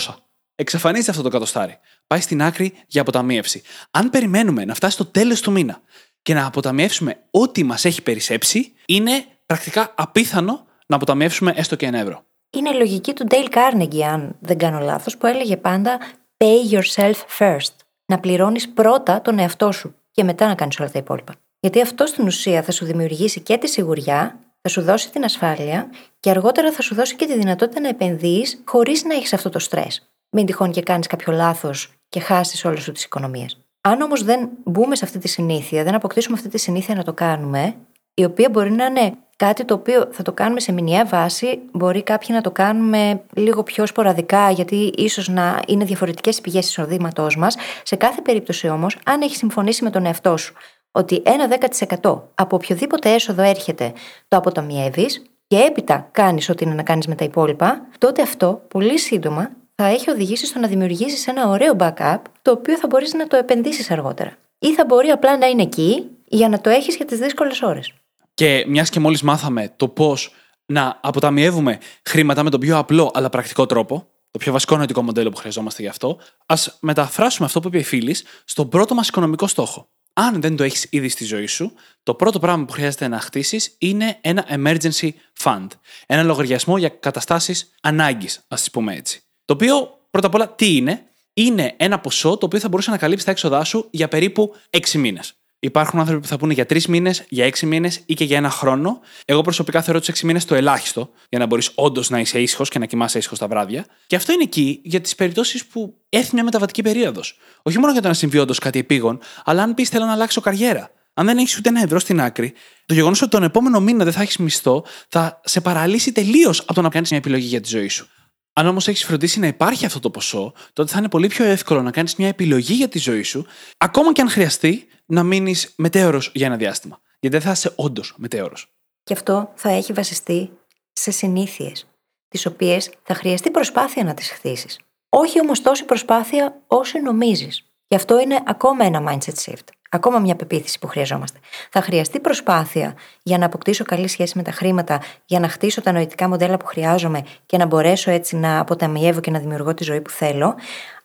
Εξαφανίζεται αυτό το κατοστάρι. Πάει στην άκρη για αποταμίευση. Αν περιμένουμε να φτάσει το τέλος του μήνα και να αποταμιεύσουμε ό,τι μας έχει περισσέψει, είναι πρακτικά απίθανο να αποταμιεύσουμε έστω και 1 ευρώ. Είναι λογική του Dale Carnegie, αν δεν κάνω λάθος, που έλεγε πάντα pay yourself first. Να πληρώνεις πρώτα τον εαυτό σου και μετά να κάνεις όλα τα υπόλοιπα. Γιατί αυτό στην ουσία θα σου δημιουργήσει και τη σιγουριά, θα σου δώσει την ασφάλεια και αργότερα θα σου δώσει και τη δυνατότητα να επενδύεις χωρίς να έχεις αυτό το στρες. Μην τυχόν και κάνεις κάποιο λάθος και χάσεις όλες σου τις οικονομίες. Αν όμως δεν μπούμε σε αυτή τη συνήθεια, δεν αποκτήσουμε αυτή τη συνήθεια να το κάνουμε, η οποία μπορεί να είναι κάτι το οποίο θα το κάνουμε σε μηνιαία βάση, μπορεί κάποιοι να το κάνουμε λίγο πιο σποραδικά, γιατί ίσως να είναι διαφορετικές οι πηγές εισοδήματός μας. Σε κάθε περίπτωση όμως, αν έχεις συμφωνήσει με τον εαυτό σου ότι ένα 10% από οποιοδήποτε έσοδο έρχεται, το αποταμιεύεις και έπειτα κάνεις ό,τι είναι να κάνεις με τα υπόλοιπα, τότε αυτό πολύ σύντομα θα έχει οδηγήσει στο να δημιουργήσεις ένα ωραίο backup, το οποίο θα μπορείς να το επενδύσεις αργότερα. Ή θα μπορεί απλά να είναι εκεί για να το έχεις για τις δύσκολες ώρες. Και μιας και μόλις μάθαμε το πώς να αποταμιεύουμε χρήματα με τον πιο απλό αλλά πρακτικό τρόπο, το πιο βασικό νοητικό μοντέλο που χρειαζόμαστε γι' αυτό, ας μεταφράσουμε αυτό που είπε η Φύλλις στον πρώτο μας οικονομικό στόχο. Αν δεν το έχεις ήδη στη ζωή σου, το πρώτο πράγμα που χρειάζεται να χτίσεις είναι ένα emergency fund. Ένα λογαριασμό για καταστάσεις ανάγκης, ας τις πούμε έτσι. Το οποίο, πρώτα απ' όλα, τι είναι? Είναι ένα ποσό το οποίο θα μπορούσε να καλύψει τα έξοδά σου για περίπου 6 μήνες. Υπάρχουν άνθρωποι που θα πούνε για 3 μήνες, για 6 μήνες ή και για 1 χρόνο. Εγώ προσωπικά θεωρώ τους 6 μήνες το ελάχιστο, για να μπορείς όντως να είσαι ήσυχος και να κοιμάσαι ήσυχος τα βράδια. Και αυτό είναι εκεί για τις περιπτώσεις που έρθει μια μεταβατική περίοδος. Όχι μόνο για το να συμβεί όντως κάτι επίγον, αλλά αν πεις θέλω να αλλάξω καριέρα. Αν δεν έχεις ούτε 1 ευρώ στην άκρη, το γεγονός ότι τον επόμενο μήνα δεν θα έχεις μισθό θα σε παραλύσει τελείως από το να κάνεις μια επιλογή για τη ζωή σου. Αν όμως έχεις φροντίσει να υπάρχει αυτό το ποσό, τότε θα είναι πολύ πιο εύκολο να κάνεις μια επιλογή για τη ζωή σου, ακόμα και αν χρειαστεί να μείνεις μετέωρος για ένα διάστημα. Γιατί δεν θα είσαι όντως μετέωρος. Και αυτό θα έχει βασιστεί σε συνήθειες, τις οποίες θα χρειαστεί προσπάθεια να τις χτίσεις. Όχι όμως τόση προσπάθεια όσο νομίζεις. Γι' αυτό είναι ακόμα ένα mindset shift. Ακόμα μια πεποίθηση που χρειαζόμαστε. Θα χρειαστεί προσπάθεια για να αποκτήσω καλή σχέση με τα χρήματα, για να χτίσω τα νοητικά μοντέλα που χρειάζομαι και να μπορέσω έτσι να αποταμιεύω και να δημιουργώ τη ζωή που θέλω.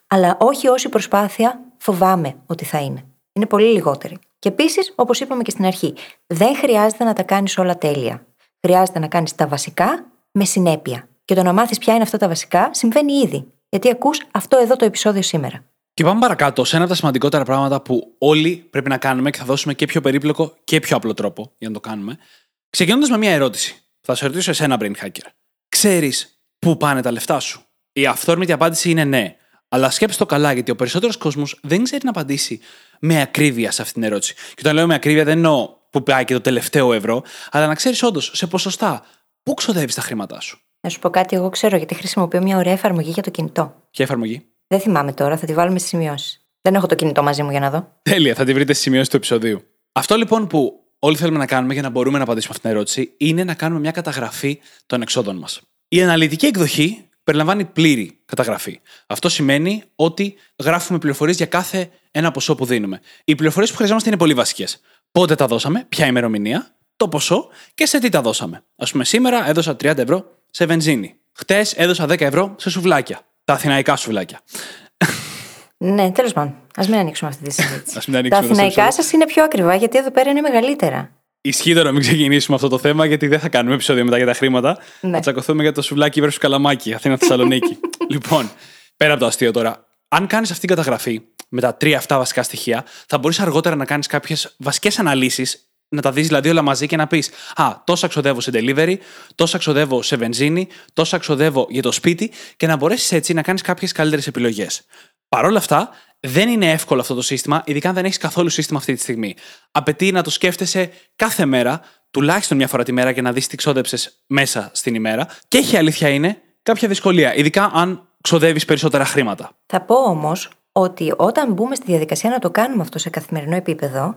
Αλλά όχι όση προσπάθεια φοβάμαι ότι θα είναι. Είναι πολύ λιγότερη. Και επίσης, όπως είπαμε και στην αρχή, δεν χρειάζεται να τα κάνεις όλα τέλεια. Χρειάζεται να κάνεις τα βασικά με συνέπεια. Και το να μάθεις ποια είναι αυτά τα βασικά συμβαίνει ήδη. Γιατί ακούς αυτό εδώ το επεισόδιο σήμερα. Και πάμε παρακάτω σε ένα από τα σημαντικότερα πράγματα που όλοι πρέπει να κάνουμε και θα δώσουμε και πιο περίπλοκο και πιο απλό τρόπο για να το κάνουμε. Ξεκινώντας με μια ερώτηση. Θα σου ρωτήσω εσένα, Brain Hacker. Ξέρεις πού πάνε τα λεφτά σου? Η αυθόρμητη απάντηση είναι ναι. Αλλά σκέψτε το καλά, γιατί ο περισσότερος κόσμος δεν ξέρει να απαντήσει με ακρίβεια σε αυτή την ερώτηση. Και όταν λέω με ακρίβεια, δεν εννοώ που πάει και το τελευταίο ευρώ, αλλά να ξέρεις όντως σε ποσοστά πού ξοδεύεις τα χρήματά σου. Να σου πω κάτι, εγώ ξέρω, γιατί χρησιμοποιώ μια ωραία εφαρμογή για το κινητό. Ποια εφαρμογή? Δεν θυμάμαι τώρα, θα τη βάλουμε στις σημειώσεις. Δεν έχω το κινητό μαζί μου για να δω. Τέλεια, θα τη βρείτε στις σημειώσεις του επεισοδίου. Αυτό λοιπόν που όλοι θέλουμε να κάνουμε για να μπορούμε να απαντήσουμε αυτήν την ερώτηση είναι να κάνουμε μια καταγραφή των εξόδων μας. Η αναλυτική εκδοχή περιλαμβάνει πλήρη καταγραφή. Αυτό σημαίνει ότι γράφουμε πληροφορίες για κάθε ένα ποσό που δίνουμε. Οι πληροφορίες που χρειαζόμαστε είναι πολύ βασικές. Πότε τα δώσαμε, ποια ημερομηνία, το ποσό και σε τι τα δώσαμε. Ας πούμε, σήμερα έδωσα 30 ευρώ σε βενζίνη. Χτες έδωσα 10 ευρώ σε σουβλάκια. Τα αθηναϊκά σουβλάκια. Ναι, τέλος πάντων. Ας μην ανοίξουμε αυτή τη συζήτηση. Τα αθηναϊκά σας είναι πιο ακριβά, γιατί εδώ πέρα είναι μεγαλύτερα. Ισχύει τώρα να μην ξεκινήσουμε αυτό το θέμα, γιατί δεν θα κάνουμε επεισόδιο μετά για τα χρήματα. Ναι. Θα τσακωθούμε για το σουβλάκι versus καλαμάκι, Αθήνα Θεσσαλονίκη. Λοιπόν, πέρα από το αστείο τώρα, αν κάνεις αυτή την καταγραφή με τα τρία αυτά βασικά στοιχεία, θα μπορείς αργότερα να κάνεις κάποιες βασικές αναλύσεις, να τα δεις δηλαδή όλα μαζί και να πεις: α, τόσα ξοδεύω σε delivery, τόσα ξοδεύω σε βενζίνη, τόσα ξοδεύω για το σπίτι, και να μπορέσεις έτσι να κάνεις κάποιες καλύτερες επιλογές. Παρ' όλα αυτά, δεν είναι εύκολο αυτό το σύστημα, ειδικά αν δεν έχεις καθόλου σύστημα αυτή τη στιγμή. Απαιτεί να το σκέφτεσαι κάθε μέρα, τουλάχιστον μια φορά τη μέρα, και να δεις τι ξόδεψες μέσα στην ημέρα. Και η αλήθεια είναι κάποια δυσκολία, ειδικά αν ξοδεύεις περισσότερα χρήματα. Θα πω όμως ότι όταν μπούμε στη διαδικασία να το κάνουμε αυτό σε καθημερινό επίπεδο,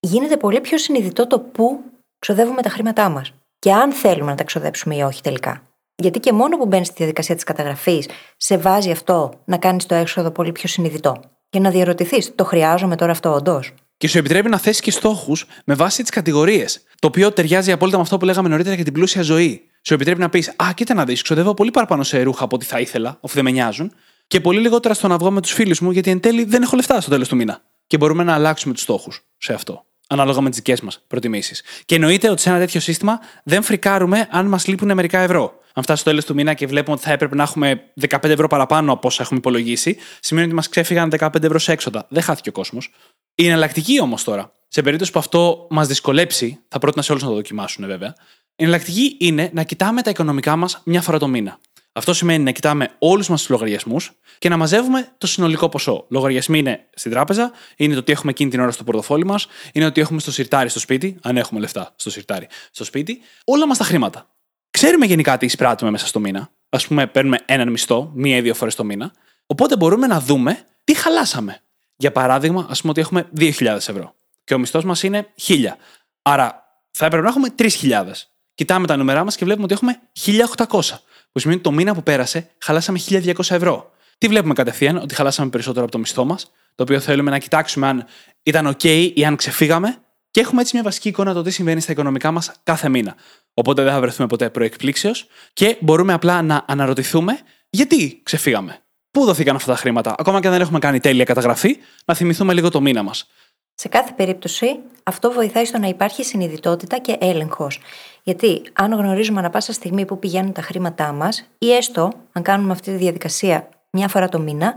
γίνεται πολύ πιο συνειδητό το πού ξοδεύουμε τα χρήματά μας και αν θέλουμε να τα ξοδέψουμε ή όχι τελικά. Γιατί και μόνο που μπαίνεις στη διαδικασία της καταγραφής, σε βάζει αυτό να κάνεις το έξοδο πολύ πιο συνειδητό. Για να διαρωτηθείς, το χρειάζομαι τώρα αυτό όντως? Και σου επιτρέπει να θέσεις και στόχους με βάση τις κατηγορίες. Το οποίο ταιριάζει απόλυτα με αυτό που λέγαμε νωρίτερα για την πλούσια ζωή. Σου επιτρέπει να πεις: α, κοίτα να δεις, ξοδεύω πολύ παραπάνω σε ρούχα από ό,τι θα ήθελα, αφού δεν με νοιάζουν, και πολύ λιγότερα στο να βγω με τους φίλους μου, γιατί εν τέλει δεν έχω λεφτά στο τέλος του μήνα. Και μπορούμε να αλλάξουμε τους στόχους σε αυτό, ανάλογα με τις δικές μας προτιμήσεις. Και εννοείται ότι σε ένα τέτοιο σύστημα δεν φρικάρουμε αν μας λείπουν μερικά ευρώ. Αν φτάσει στο τέλος του μήνα και βλέπουμε ότι θα έπρεπε να έχουμε 15 ευρώ παραπάνω από όσα έχουμε υπολογίσει, σημαίνει ότι μας ξέφυγαν 15 ευρώ σε έξοδα. Δεν χάθηκε ο κόσμος. Η εναλλακτική όμως τώρα, σε περίπτωση που αυτό μας δυσκολέψει, θα πρότεινα σε όλους να το δοκιμάσουν βέβαια. Η εναλλακτική είναι να κοιτάμε τα οικονομικά μας μια φορά το μήνα. Αυτό σημαίνει να κοιτάμε όλους μας τους λογαριασμούς και να μαζεύουμε το συνολικό ποσό. Λογαριασμοί είναι στην τράπεζα, είναι το τι έχουμε εκείνη την ώρα στο πορτοφόλι μας, είναι ότι έχουμε στο σιρτάρι στο σπίτι, αν έχουμε λεφτά στο σιρτάρι στο σπίτι, όλα μας τα χρήματα. Ξέρουμε γενικά τι εισπράττουμε μέσα στο μήνα. Ας πούμε, παίρνουμε έναν μισθό μία ή δύο φορές το μήνα. Οπότε μπορούμε να δούμε τι χαλάσαμε. Για παράδειγμα, ας πούμε ότι έχουμε 2.000 ευρώ και ο μισθός μας είναι 1.000. Άρα θα έπρεπε να έχουμε 3.000. Κοιτάμε τα νούμερά μας και βλέπουμε ότι έχουμε 1.800. Που σημαίνει ότι το μήνα που πέρασε χαλάσαμε 1.200 ευρώ. Τι βλέπουμε κατευθείαν? Ότι χαλάσαμε περισσότερο από το μισθό μας, το οποίο θέλουμε να κοιτάξουμε αν ήταν OK ή αν ξεφύγαμε. Και έχουμε έτσι μια βασική εικόνα το τι συμβαίνει στα οικονομικά μας κάθε μήνα. Οπότε δεν θα βρεθούμε ποτέ προεκπλήξεως και μπορούμε απλά να αναρωτηθούμε γιατί ξεφύγαμε. Πού δοθήκαν αυτά τα χρήματα? Ακόμα και αν δεν έχουμε κάνει τέλεια καταγραφή, να θυμηθούμε λίγο το μήνα μας. Σε κάθε περίπτωση, αυτό βοηθάει στο να υπάρχει συνειδητότητα και έλεγχος. Γιατί αν γνωρίζουμε ανα πάσα στιγμή πού πηγαίνουν τα χρήματά μας, ή έστω αν κάνουμε αυτή τη διαδικασία μια φορά το μήνα,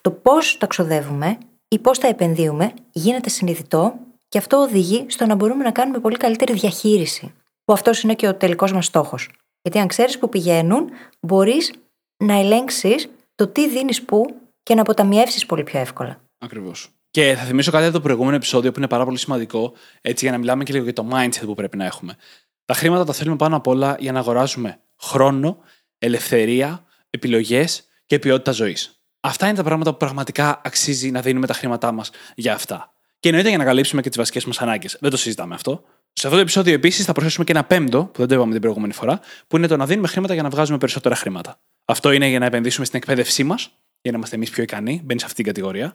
το πώς τα ξοδεύουμε ή πώς τα επενδύουμε γίνεται συνειδητό. Και αυτό οδηγεί στο να μπορούμε να κάνουμε πολύ καλύτερη διαχείριση, που αυτός είναι και ο τελικός μας στόχος. Γιατί αν ξέρεις που πηγαίνουν, μπορείς να ελέγξεις το τι δίνεις πού και να αποταμιεύσεις πολύ πιο εύκολα. Ακριβώς. Και θα θυμίσω κάτι από το προηγούμενο επεισόδιο που είναι πάρα πολύ σημαντικό, έτσι για να μιλάμε και λίγο για το mindset που πρέπει να έχουμε. Τα χρήματα τα θέλουμε πάνω απ' όλα για να αγοράζουμε χρόνο, ελευθερία, επιλογές και ποιότητα ζωής. Αυτά είναι τα πράγματα που πραγματικά αξίζει να δίνουμε τα χρήματά μας για αυτά. Και εννοείται για να καλύψουμε και τις βασικές μας ανάγκες. Δεν το συζητάμε αυτό. Σε αυτό το επεισόδιο επίσης θα προσθέσουμε και ένα πέμπτο, που δεν το είπαμε την προηγούμενη φορά, που είναι το να δίνουμε χρήματα για να βγάζουμε περισσότερα χρήματα. Αυτό είναι για να επενδύσουμε στην εκπαίδευσή μας, για να είμαστε εμείς πιο ικανοί, μπαίνει σε αυτήν την κατηγορία.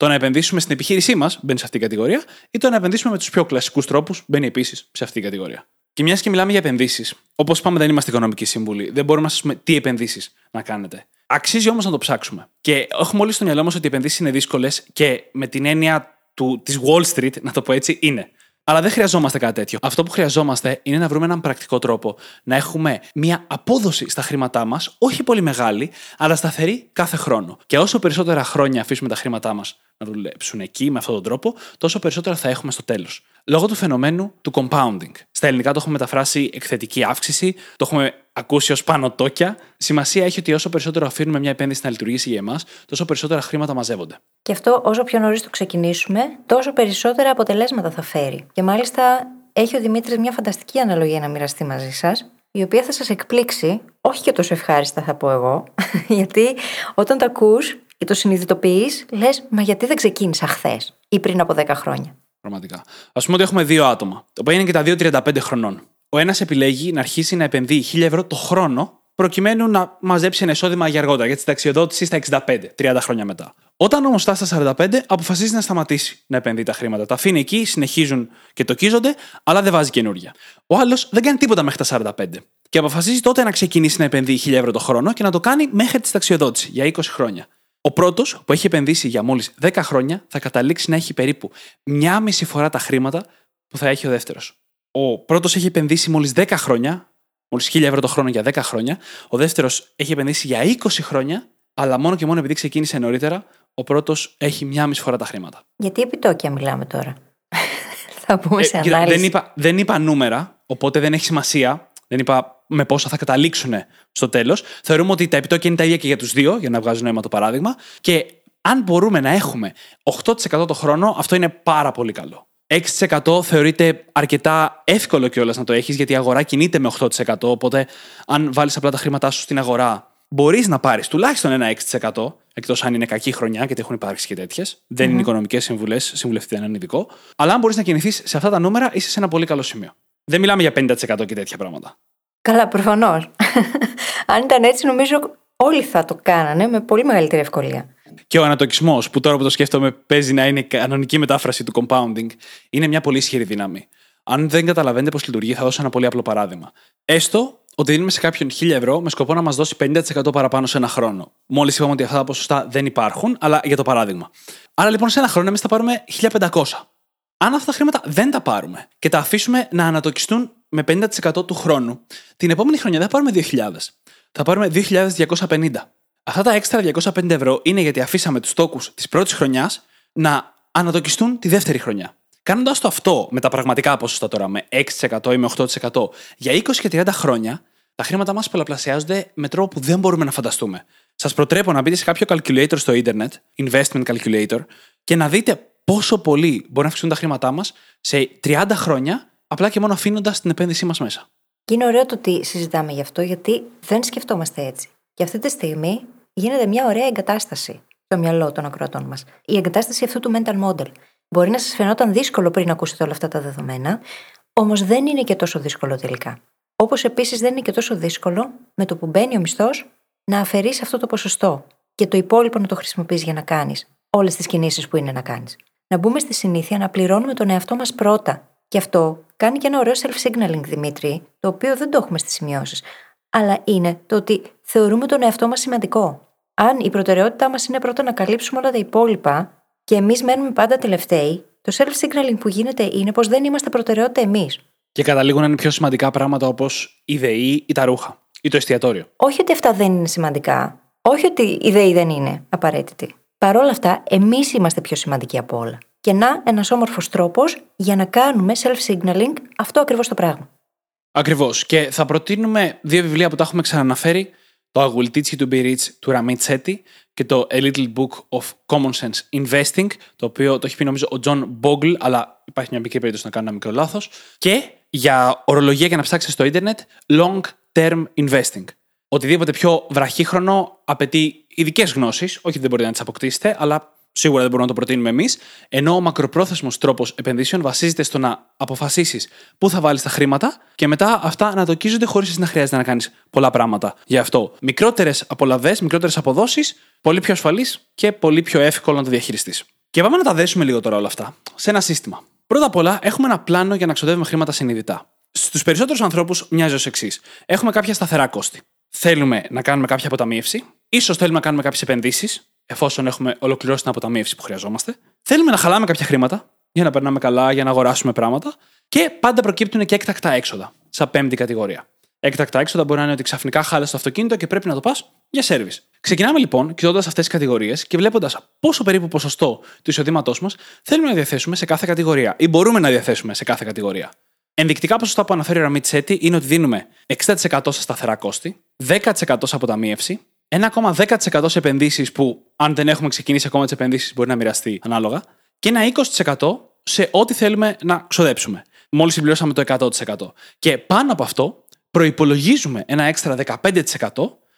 Το να επενδύσουμε στην επιχείρησή μας μπαίνει σε αυτήν την κατηγορία, ή το να επενδύσουμε με τους πιο κλασικούς τρόπους μπαίνει επίσης σε αυτήν την κατηγορία. Και μιας και μιλάμε για επενδύσεις, όπως είπαμε, δεν είμαστε οικονομικοί σύμβουλοι, δεν μπορούμε να σας πούμε τι επενδύσεις να κάνετε. Αξίζει όμως να το ψάξουμε. Και έχουμε όλοι στο μυαλό μας ότι οι επενδύσεις είναι δύσκολες και με την έννοια της Wall Street, να το πω έτσι, είναι. Αλλά δεν χρειαζόμαστε κάτι τέτοιο. Αυτό που χρειαζόμαστε είναι να βρούμε έναν πρακτικό τρόπο να έχουμε μια απόδοση στα χρήματά μας, όχι πολύ μεγάλη, αλλά σταθερή κάθε χρόνο. Και όσο περισσότερα χρόνια αφήσουμε τα χρήματά μας να δουλέψουν εκεί με αυτόν τον τρόπο, τόσο περισσότερα θα έχουμε στο τέλος. Λόγω του φαινομένου του compounding. Στα ελληνικά το έχουμε μεταφράσει εκθετική αύξηση, το έχουμε ακούσει ως πάνω τόκια. Σημασία έχει ότι όσο περισσότερο αφήνουμε μια επένδυση να λειτουργήσει για εμάς, τόσο περισσότερα χρήματα μαζεύονται. Και αυτό, όσο πιο νωρίς το ξεκινήσουμε, τόσο περισσότερα αποτελέσματα θα φέρει. Και μάλιστα έχει ο Δημήτρης μια φανταστική αναλογία να μοιραστεί μαζί σας, η οποία θα σας εκπλήξει, όχι και τόσο ευχάριστα θα πω εγώ, γιατί όταν τα ακούς και το συνειδητοποιείς, λες, μα γιατί δεν ξεκίνησα χθες ή πριν από 10 χρόνια. Πραγματικά. Ας πούμε ότι έχουμε δύο άτομα, τα οποία είναι και τα δύο 35 χρονών. Ο ένας επιλέγει να αρχίσει να επενδύει 1.000 ευρώ το χρόνο, προκειμένου να μαζέψει ένα εισόδημα για αργότερα, για τη συνταξιοδότηση στα 65, 30 χρόνια μετά. Όταν όμως φτάσει στα 45, αποφασίζει να σταματήσει να επενδύει τα χρήματα. Τα αφήνει εκεί, συνεχίζουν και τοκίζονται, αλλά δεν βάζει καινούργια. Ο άλλος δεν κάνει τίποτα μέχρι τα 45. Και αποφασίζει τότε να ξεκινήσει να επενδύει 1.000 ευρώ το χρόνο και να το κάνει μέχρι τη συνταξιοδότηση για 20 χρόνια. Ο πρώτος, που έχει επενδύσει για μόλις 10 χρόνια, θα καταλήξει να έχει περίπου 1,5 φορά τα χρήματα που θα έχει ο δεύτερος. Ο πρώτος έχει επενδύσει μόλις 10 χρόνια, μόλις 1.000 ευρώ το χρόνο για 10 χρόνια. Ο δεύτερος έχει επενδύσει για 20 χρόνια, αλλά μόνο και μόνο επειδή ξεκίνησε νωρίτερα, ο πρώτος έχει 1,5 φορά τα χρήματα. Γιατί επιτόκια μιλάμε τώρα? Θα πούμε σε ανάλυση. Δεν είπα νούμερα, οπότε δεν έχει σημασία. Δεν είπα με πόσα θα καταλήξουν στο τέλος. Θεωρούμε ότι τα επιτόκια είναι τα ίδια και για τους δύο, για να βγάζουν νόημα το παράδειγμα. Και αν μπορούμε να έχουμε 8% το χρόνο, αυτό είναι πάρα πολύ καλό. 6% θεωρείται αρκετά εύκολο κιόλας να το έχεις, γιατί η αγορά κινείται με 8%. Οπότε, αν βάλεις απλά τα χρήματά σου στην αγορά, μπορείς να πάρεις τουλάχιστον ένα 6%, εκτός αν είναι κακή χρονιά, γιατί έχουν υπάρξει και τέτοιες. Mm-hmm. Δεν είναι οικονομικές συμβουλές, συμβουλευτείτε έναν ειδικό. Αλλά αν μπορείς να κινηθείς σε αυτά τα νούμερα, είσαι σε ένα πολύ καλό σημείο. Δεν μιλάμε για 50% και τέτοια πράγματα. Καλά, προφανώς. Αν ήταν έτσι, νομίζω όλοι θα το κάνανε με πολύ μεγαλύτερη ευκολία. Και ο ανατοκισμός, που τώρα που το σκέφτομαι παίζει να είναι η κανονική μετάφραση του compounding, είναι μια πολύ ισχυρή δύναμη. Αν δεν καταλαβαίνετε πώς λειτουργεί, θα δώσω ένα πολύ απλό παράδειγμα. Έστω ότι δίνουμε σε κάποιον 1.000 ευρώ με σκοπό να μας δώσει 50% παραπάνω σε ένα χρόνο. Μόλις είπαμε ότι αυτά τα ποσοστά δεν υπάρχουν, αλλά για το παράδειγμα. Άρα λοιπόν σε ένα χρόνο εμείς θα πάρουμε 1.500. Αν αυτά τα χρήματα δεν τα πάρουμε και τα αφήσουμε να ανατοκιστούν με 50% του χρόνου, την επόμενη χρονιά δεν θα πάρουμε 2.000. Θα πάρουμε 2.250. Αυτά τα έξτρα 250 ευρώ είναι γιατί αφήσαμε τους τόκους της πρώτης χρονιάς να ανατοκιστούν τη δεύτερη χρονιά. Κάνοντας το αυτό με τα πραγματικά ποσοστά τώρα, με 6% ή με 8%, για 20 και 30 χρόνια, τα χρήματά μας πολλαπλασιάζονται με τρόπο που δεν μπορούμε να φανταστούμε. Σας προτρέπω να μπείτε σε κάποιο calculator στο ίντερνετ, investment calculator, και να δείτε πόσο πολύ μπορεί να αυξηθούν τα χρήματά μας σε 30 χρόνια, απλά και μόνο αφήνοντας την επένδυσή μας μέσα. Και είναι ωραίο το ότι συζητάμε γι' αυτό, γιατί δεν σκεφτόμαστε έτσι. Και αυτή τη στιγμή γίνεται μια ωραία εγκατάσταση στο μυαλό των ακροατών μας. Η εγκατάσταση αυτού του mental model. Μπορεί να σας φαινόταν δύσκολο πριν ακούσετε όλα αυτά τα δεδομένα, όμως δεν είναι και τόσο δύσκολο τελικά. Όπως επίσης δεν είναι και τόσο δύσκολο με το που μπαίνει ο μισθός να αφαιρείς αυτό το ποσοστό και το υπόλοιπο να το χρησιμοποιείς για να κάνεις όλες τις κινήσεις που είναι να κάνεις. Να μπούμε στη συνήθεια να πληρώνουμε τον εαυτό μας πρώτα. Και αυτό κάνει και ένα ωραίο self-signaling, Δημήτρη, το οποίο δεν το έχουμε στις σημειώσεις. Αλλά είναι το ότι θεωρούμε τον εαυτό μας σημαντικό. Αν η προτεραιότητά μας είναι πρώτα να καλύψουμε όλα τα υπόλοιπα και εμείς μένουμε πάντα τελευταίοι, το self-signaling που γίνεται είναι πως δεν είμαστε προτεραιότητα εμείς. Και καταλήγουν να είναι πιο σημαντικά πράγματα όπως η ΔΕΗ ή τα ρούχα ή το εστιατόριο. Όχι ότι αυτά δεν είναι σημαντικά. Όχι ότι η ΔΕΗ δεν είναι απαραίτητη. Παρ' όλα αυτά, εμείς είμαστε πιο σημαντικοί από όλα. Και να, ένας όμορφος τρόπος για να κάνουμε self-signaling αυτό ακριβώς το πράγμα. Ακριβώς. Και θα προτείνουμε δύο βιβλία που τα έχουμε ξαναναφέρει: το I Will Teach You To Be Rich του Ramit Sethi και το A Little Book of Common Sense Investing, το οποίο το έχει πει νομίζω ο John Bogle, αλλά υπάρχει μια μικρή περίπτωση να κάνω ένα μικρό λάθος. Και για ορολογία και να ψάξετε στο ίντερνετ, Long Term Investing. Οτιδήποτε πιο βραχύχρονο απαιτεί ειδικές γνώσεις, όχι δεν μπορείτε να τις αποκτήσετε, αλλά σίγουρα δεν μπορούμε να το προτείνουμε εμείς. Ενώ ο μακροπρόθεσμος τρόπος επενδύσεων βασίζεται στο να αποφασίσεις πού θα βάλεις τα χρήματα και μετά αυτά να τοκίζονται χωρίς να χρειάζεται να κάνεις πολλά πράγματα γι' αυτό. Μικρότερες απολαβές, μικρότερες αποδόσεις, πολύ πιο ασφαλείς και πολύ πιο εύκολο να το διαχειριστείς. Και πάμε να τα δέσουμε λίγο τώρα όλα αυτά σε ένα σύστημα. Πρώτα απ' όλα, έχουμε ένα πλάνο για να ξοδεύουμε χρήματα συνειδητά. Στους περισσότερους ανθρώπους μοιάζει ως εξής. Έχουμε κάποια σταθερά κόστη. Θέλουμε να κάνουμε κάποια αποταμίευση, ίσως θέλουμε να κάνουμε κάποιες επενδύσεις, εφόσον έχουμε ολοκληρώσει την αποταμίευση που χρειαζόμαστε. Θέλουμε να χαλάμε κάποια χρήματα για να περνάμε καλά, για να αγοράσουμε πράγματα. Και πάντα προκύπτουν και έκτακτα έξοδα, σαν πέμπτη κατηγορία. Έκτακτα έξοδα μπορεί να είναι ότι ξαφνικά χάλασε το αυτοκίνητο και πρέπει να το πας για σέρβις. Ξεκινάμε λοιπόν κοιτώντας αυτές τις κατηγορίες και βλέποντας πόσο περίπου ποσοστό του εισοδήματός μας θέλουμε να διαθέσουμε σε κάθε κατηγορία ή μπορούμε να διαθέσουμε σε κάθε κατηγορία. Ενδεικτικά ποσοστά που αναφέρει ο Ramit Sethi είναι ότι δίνουμε 60% σε σταθερά κόστη, 10% σε αποταμίευση, 1,10% σε επενδύσεις που, αν δεν έχουμε ξεκινήσει ακόμα τις επενδύσεις, μπορεί να μοιραστεί ανάλογα, και ένα 20% σε ό,τι θέλουμε να ξοδέψουμε. Μόλις συμπληρώσαμε το 100%. Και πάνω από αυτό, προϋπολογίζουμε ένα έξτρα 15%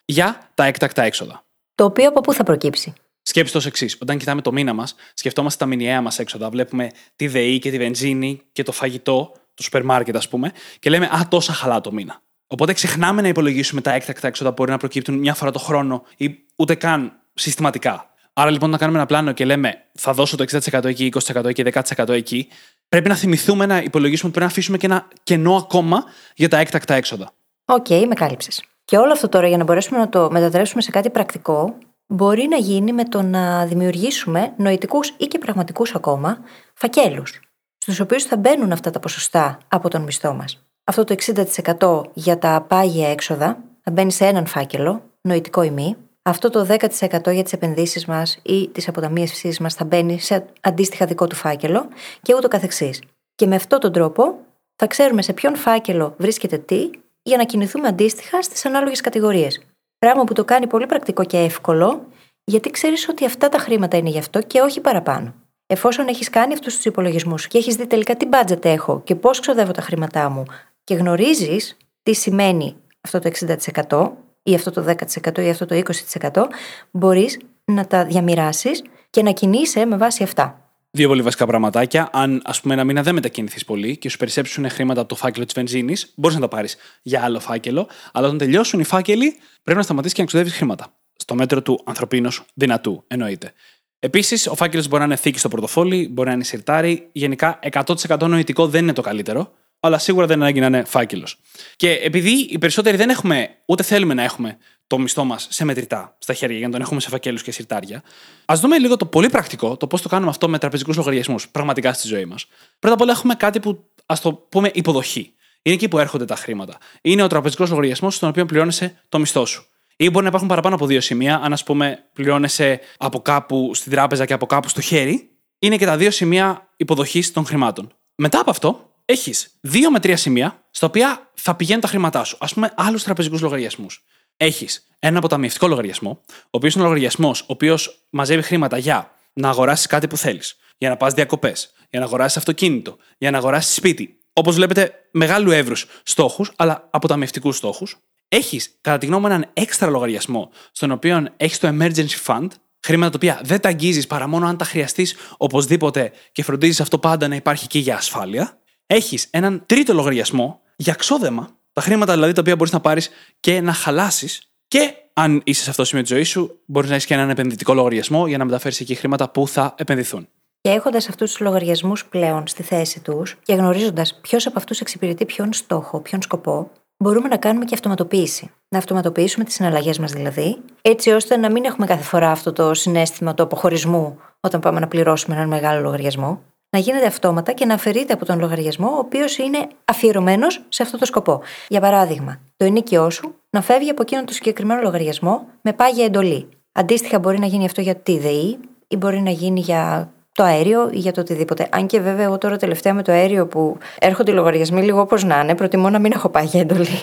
για τα έκτακτα έξοδα. Το οποίο από πού θα προκύψει? Σκέψτε το ως εξής. Όταν κοιτάμε το μήνα μας, σκεφτόμαστε τα μηνιαία μας έξοδα. Βλέπουμε τη ΔΕΗ και τη βενζίνη και το φαγητό, το σούπερ μάρκετ, ας πούμε, και λέμε «Α, τόσα χαλά το μήνα». Οπότε ξεχνάμε να υπολογίσουμε τα έκτακτα έξοδα που μπορεί να προκύπτουν μια φορά το χρόνο ή ούτε καν συστηματικά. Άρα λοιπόν, να κάνουμε ένα πλάνο και λέμε «Θα δώσω το 60% εκεί, 20% εκεί, 10% εκεί», πρέπει να θυμηθούμε να υπολογίσουμε ότι πρέπει να αφήσουμε και ένα κενό ακόμα για τα έκτακτα έξοδα. Οκ, με κάλυψες. Και όλο αυτό τώρα, για να μπορέσουμε να το μετατρέψουμε σε κάτι πρακτικό, μπορεί να γίνει με το να δημιουργήσουμε νοητικούς ή και πραγματικούς ακόμα φακέλους, στους οποίους θα μπαίνουν αυτά τα ποσοστά από τον μισθό μας. Αυτό το 60% για τα πάγια έξοδα θα μπαίνει σε έναν φάκελο, νοητικό ή μη. Αυτό το 10% για τις επενδύσεις μας ή τις αποταμίευσεις μας θα μπαίνει σε αντίστοιχα δικό του φάκελο και ούτω καθεξής. Και με αυτόν τον τρόπο θα ξέρουμε σε ποιον φάκελο βρίσκεται τι για να κινηθούμε αντίστοιχα στις ανάλογες κατηγορίες. Πράγμα που το κάνει πολύ πρακτικό και εύκολο, γιατί ξέρεις ότι αυτά τα χρήματα είναι γι' αυτό και όχι παραπάνω. Εφόσον έχεις κάνει αυτούς τους υπολογισμούς και έχεις δει τελικά τι budget έχω και πώς ξοδεύω τα χρήματά μου και γνωρίζεις τι σημαίνει αυτό το 60%, ή αυτό το 10% ή αυτό το 20%, μπορείς να τα διαμοιράσεις και να κινείσαι με βάση αυτά. Δύο πολύ βασικά πραγματάκια. Αν, ας πούμε, ένα μήνα δεν μετακινηθείς πολύ και σου περισσέψουν χρήματα από το φάκελο της βενζίνης, μπορείς να τα πάρεις για άλλο φάκελο, αλλά όταν τελειώσουν οι φάκελοι, πρέπει να σταματήσεις και να ξοδεύεις χρήματα. Στο μέτρο του ανθρωπίνως δυνατού, εννοείται. Επίσης, ο φάκελος μπορεί να είναι θήκη στο πορτοφόλι, μπορεί να είναι σιρτάρι. Γενικά, 100% νοητικό δεν είναι το καλύτερο. Αλλά σίγουρα δεν ανάγκη να είναι φάκελος. Και επειδή οι περισσότεροι δεν έχουμε, ούτε θέλουμε να έχουμε το μισθό μας σε μετρητά στα χέρια για να τον έχουμε σε φακέλους και σιρτάρια, ας δούμε λίγο το πολύ πρακτικό, το πώς το κάνουμε αυτό με τραπεζικούς λογαριασμούς πραγματικά στη ζωή μας. Πρώτα απ' όλα, έχουμε κάτι που, ας το πούμε, υποδοχή. Είναι εκεί που έρχονται τα χρήματα. Είναι ο τραπεζικός λογαριασμός στον οποίο πληρώνεσαι το μισθό σου. Ή μπορεί να υπάρχουν παραπάνω από δύο σημεία, αν, ας πούμε, πληρώνεσαι από κάπου στην τράπεζα και από κάπου στο χέρι, είναι και τα δύο σημεία υποδοχής των χρημάτων. Μετά από αυτό, έχεις 2 με 3 σημεία στα οποία θα πηγαίνουν τα χρήματά σου. Ας πούμε, άλλους τραπεζικούς λογαριασμούς. Έχεις ένα αποταμιευτικό λογαριασμό, ο οποίος είναι ο λογαριασμός ο οποίος μαζεύει χρήματα για να αγοράσεις κάτι που θέλεις, για να πας διακοπές, για να αγοράσεις αυτοκίνητο, για να αγοράσεις σπίτι. Όπως βλέπετε, μεγάλου εύρους στόχους, αλλά αποταμιευτικούς στόχους. Έχεις, κατά τη γνώμη μου, έναν έξτρα λογαριασμό, στον οποίο έχεις το emergency fund, χρήματα τα οποία δεν τα αγγίζεις παρά μόνο αν τα χρειαστείς οπωσδήποτε και φροντίζεις αυτό πάντα να υπάρχει και για ασφάλεια. Έχεις έναν τρίτο λογαριασμό για ξόδεμα, τα χρήματα δηλαδή τα οποία μπορείς να πάρεις και να χαλάσεις. Και αν είσαι σε αυτό το σημείο της ζωής σου, μπορείς να έχεις και έναν επενδυτικό λογαριασμό για να μεταφέρεις εκεί χρήματα που θα επενδυθούν. Και έχοντας αυτούς τους λογαριασμούς πλέον στη θέση τους και γνωρίζοντας ποιος από αυτούς εξυπηρετεί ποιον στόχο, ποιον σκοπό, μπορούμε να κάνουμε και αυτοματοποίηση. Να αυτοματοποιήσουμε τις συναλλαγές μας δηλαδή, έτσι ώστε να μην έχουμε κάθε φορά αυτό το συναίσθημα του αποχωρισμού όταν πάμε να πληρώσουμε έναν μεγάλο λογαριασμό. Να γίνεται αυτόματα και να αφαιρείται από τον λογαριασμό ο οποίος είναι αφιερωμένος σε αυτό το σκοπό. Για παράδειγμα, το ενοικιό σου να φεύγει από εκείνον το συγκεκριμένο λογαριασμό με πάγια εντολή. Αντίστοιχα, μπορεί να γίνει αυτό για τη ΔΕΗ ή μπορεί να γίνει για το αέριο ή για το οτιδήποτε. Αν και βέβαια, εγώ τώρα τελευταία με το αέριο που έρχονται οι λογαριασμοί λίγο όπως να είναι, προτιμώ να μην έχω πάγια εντολή.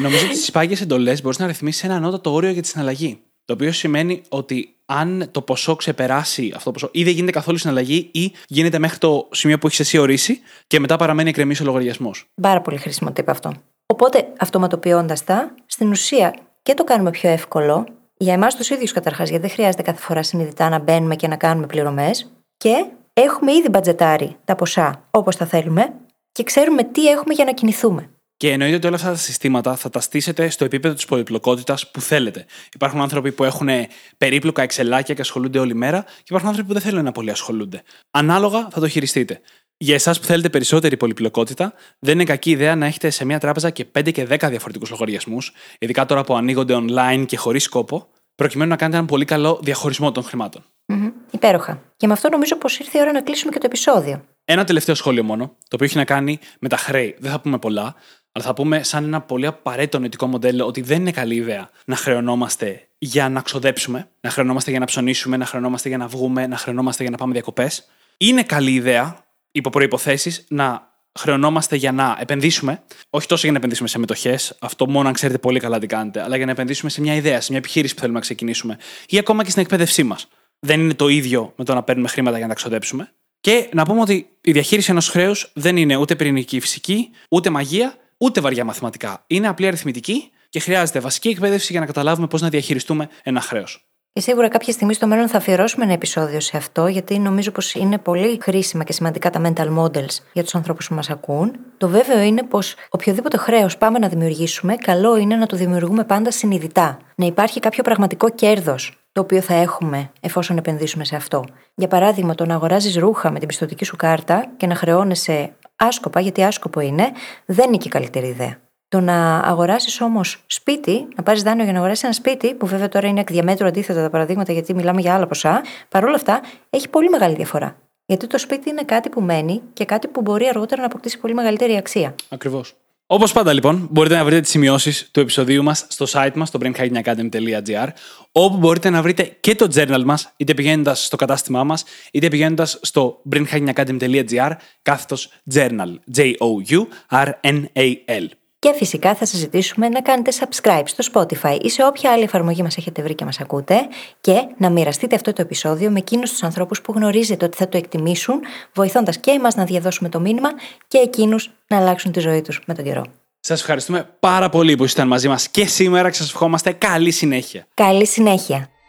Νομίζω ότι στις πάγιες εντολές μπορείς να ρυθμίσεις ένα ανώτατο όριο για τη συναλλαγή. Το οποίο σημαίνει ότι αν το ποσό ξεπεράσει αυτό το ποσό, ή δεν γίνεται καθόλου συναλλαγή, ή γίνεται μέχρι το σημείο που έχεις εσύ ορίσει, και μετά παραμένει εκκρεμής ο λογαριασμός. Πάρα πολύ χρήσιμο τύπο αυτό. Οπότε, αυτοματοποιώντας τα, στην ουσία και το κάνουμε πιο εύκολο για εμάς τους ίδιους καταρχάς, γιατί δεν χρειάζεται κάθε φορά συνειδητά να μπαίνουμε και να κάνουμε πληρωμές. Και έχουμε ήδη μπατζετάρει τα ποσά όπως τα θέλουμε και ξέρουμε τι έχουμε για να κινηθούμε. Και εννοείται ότι όλα αυτά τα συστήματα θα τα στήσετε στο επίπεδο της πολυπλοκότητας που θέλετε. Υπάρχουν άνθρωποι που έχουν περίπλοκα εξελάκια και ασχολούνται όλη μέρα, και υπάρχουν άνθρωποι που δεν θέλουν να πολύ ασχολούνται. Ανάλογα θα το χειριστείτε. Για εσάς που θέλετε περισσότερη πολυπλοκότητα, δεν είναι κακή ιδέα να έχετε σε μια τράπεζα και 5 και 10 διαφορετικούς λογαριασμούς, ειδικά τώρα που ανοίγονται online και χωρίς κόπο, προκειμένου να κάνετε έναν πολύ καλό διαχωρισμό των χρημάτων. Mm-hmm. Υπέροχα. Και με αυτό νομίζω πως ήρθε η ώρα να κλείσουμε και το επεισόδιο. Ένα τελευταίο σχόλιο μόνο, το οποίο έχει να κάνει με τα χρέη. Δεν θα πούμε πολλά, αλλά θα πούμε σαν ένα πολύ απαραίτητο νοητικό μοντέλο ότι δεν είναι καλή ιδέα να χρεωνόμαστε για να ξοδέψουμε, να χρεωνόμαστε για να ψωνίσουμε, να χρεωνόμαστε για να βγούμε, να χρεωνόμαστε για να πάμε διακοπές. Είναι καλή ιδέα, υπό προϋποθέσεις, να χρεωνόμαστε για να επενδύσουμε, όχι τόσο για να επενδύσουμε σε μετοχές, αυτό μόνο αν ξέρετε πολύ καλά τι κάνετε, αλλά για να επενδύσουμε σε μια ιδέα, σε μια επιχείρηση που θέλουμε να ξεκινήσουμε ή ακόμα και στην εκπαίδευσή μας. Δεν είναι το ίδιο με το να παίρνουμε χρήματα για να τα ξοδέψουμε. Και να πούμε ότι η διαχείριση ενός χρέους δεν είναι ούτε πυρηνική φυσική, ούτε μαγεία, ούτε βαριά μαθηματικά. Είναι απλή αριθμητική και χρειάζεται βασική εκπαίδευση για να καταλάβουμε πώς να διαχειριστούμε ένα χρέος. Και σίγουρα κάποια στιγμή στο μέλλον θα αφιερώσουμε ένα επεισόδιο σε αυτό, γιατί νομίζω πως είναι πολύ χρήσιμα και σημαντικά τα mental models για τους ανθρώπους που μας ακούν. Το βέβαιο είναι πως οποιοδήποτε χρέος πάμε να δημιουργήσουμε, καλό είναι να το δημιουργούμε πάντα συνειδητά. Να υπάρχει κάποιο πραγματικό κέρδος το οποίο θα έχουμε εφόσον επενδύσουμε σε αυτό. Για παράδειγμα, το να αγοράζεις ρούχα με την πιστωτική σου κάρτα και να χρεώνεσαι άσκοπα, γιατί άσκοπο είναι, δεν είναι και η καλύτερη ιδέα. Το να αγοράσεις όμως σπίτι, να πάρεις δάνειο για να αγοράσεις ένα σπίτι, που βέβαια τώρα είναι εκ διαμέτρου αντίθετα τα παραδείγματα γιατί μιλάμε για άλλα ποσά, παρόλα αυτά έχει πολύ μεγάλη διαφορά. Γιατί το σπίτι είναι κάτι που μένει και κάτι που μπορεί αργότερα να αποκτήσει πολύ μεγαλύτερη αξία. Ακριβώς. Όπως πάντα λοιπόν, μπορείτε να βρείτε τις σημειώσεις του επεισοδίου μας στο site μας, στο brainhackingacademy.gr, όπου μπορείτε να βρείτε και το journal μας, είτε πηγαίνοντας στο κατάστημά μας, είτε πηγαίνοντας στο brainhackingacademy.gr, κάθετος journal, journal. Και φυσικά θα σας ζητήσουμε να κάνετε subscribe στο Spotify ή σε όποια άλλη εφαρμογή μας έχετε βρει και μας ακούτε, και να μοιραστείτε αυτό το επεισόδιο με εκείνους τους ανθρώπους που γνωρίζετε ότι θα το εκτιμήσουν, βοηθώντας και εμάς να διαδώσουμε το μήνυμα και εκείνους να αλλάξουν τη ζωή τους με τον καιρό. Σας ευχαριστούμε πάρα πολύ που ήσασταν μαζί μας και σήμερα και σας ευχόμαστε καλή συνέχεια. Καλή συνέχεια.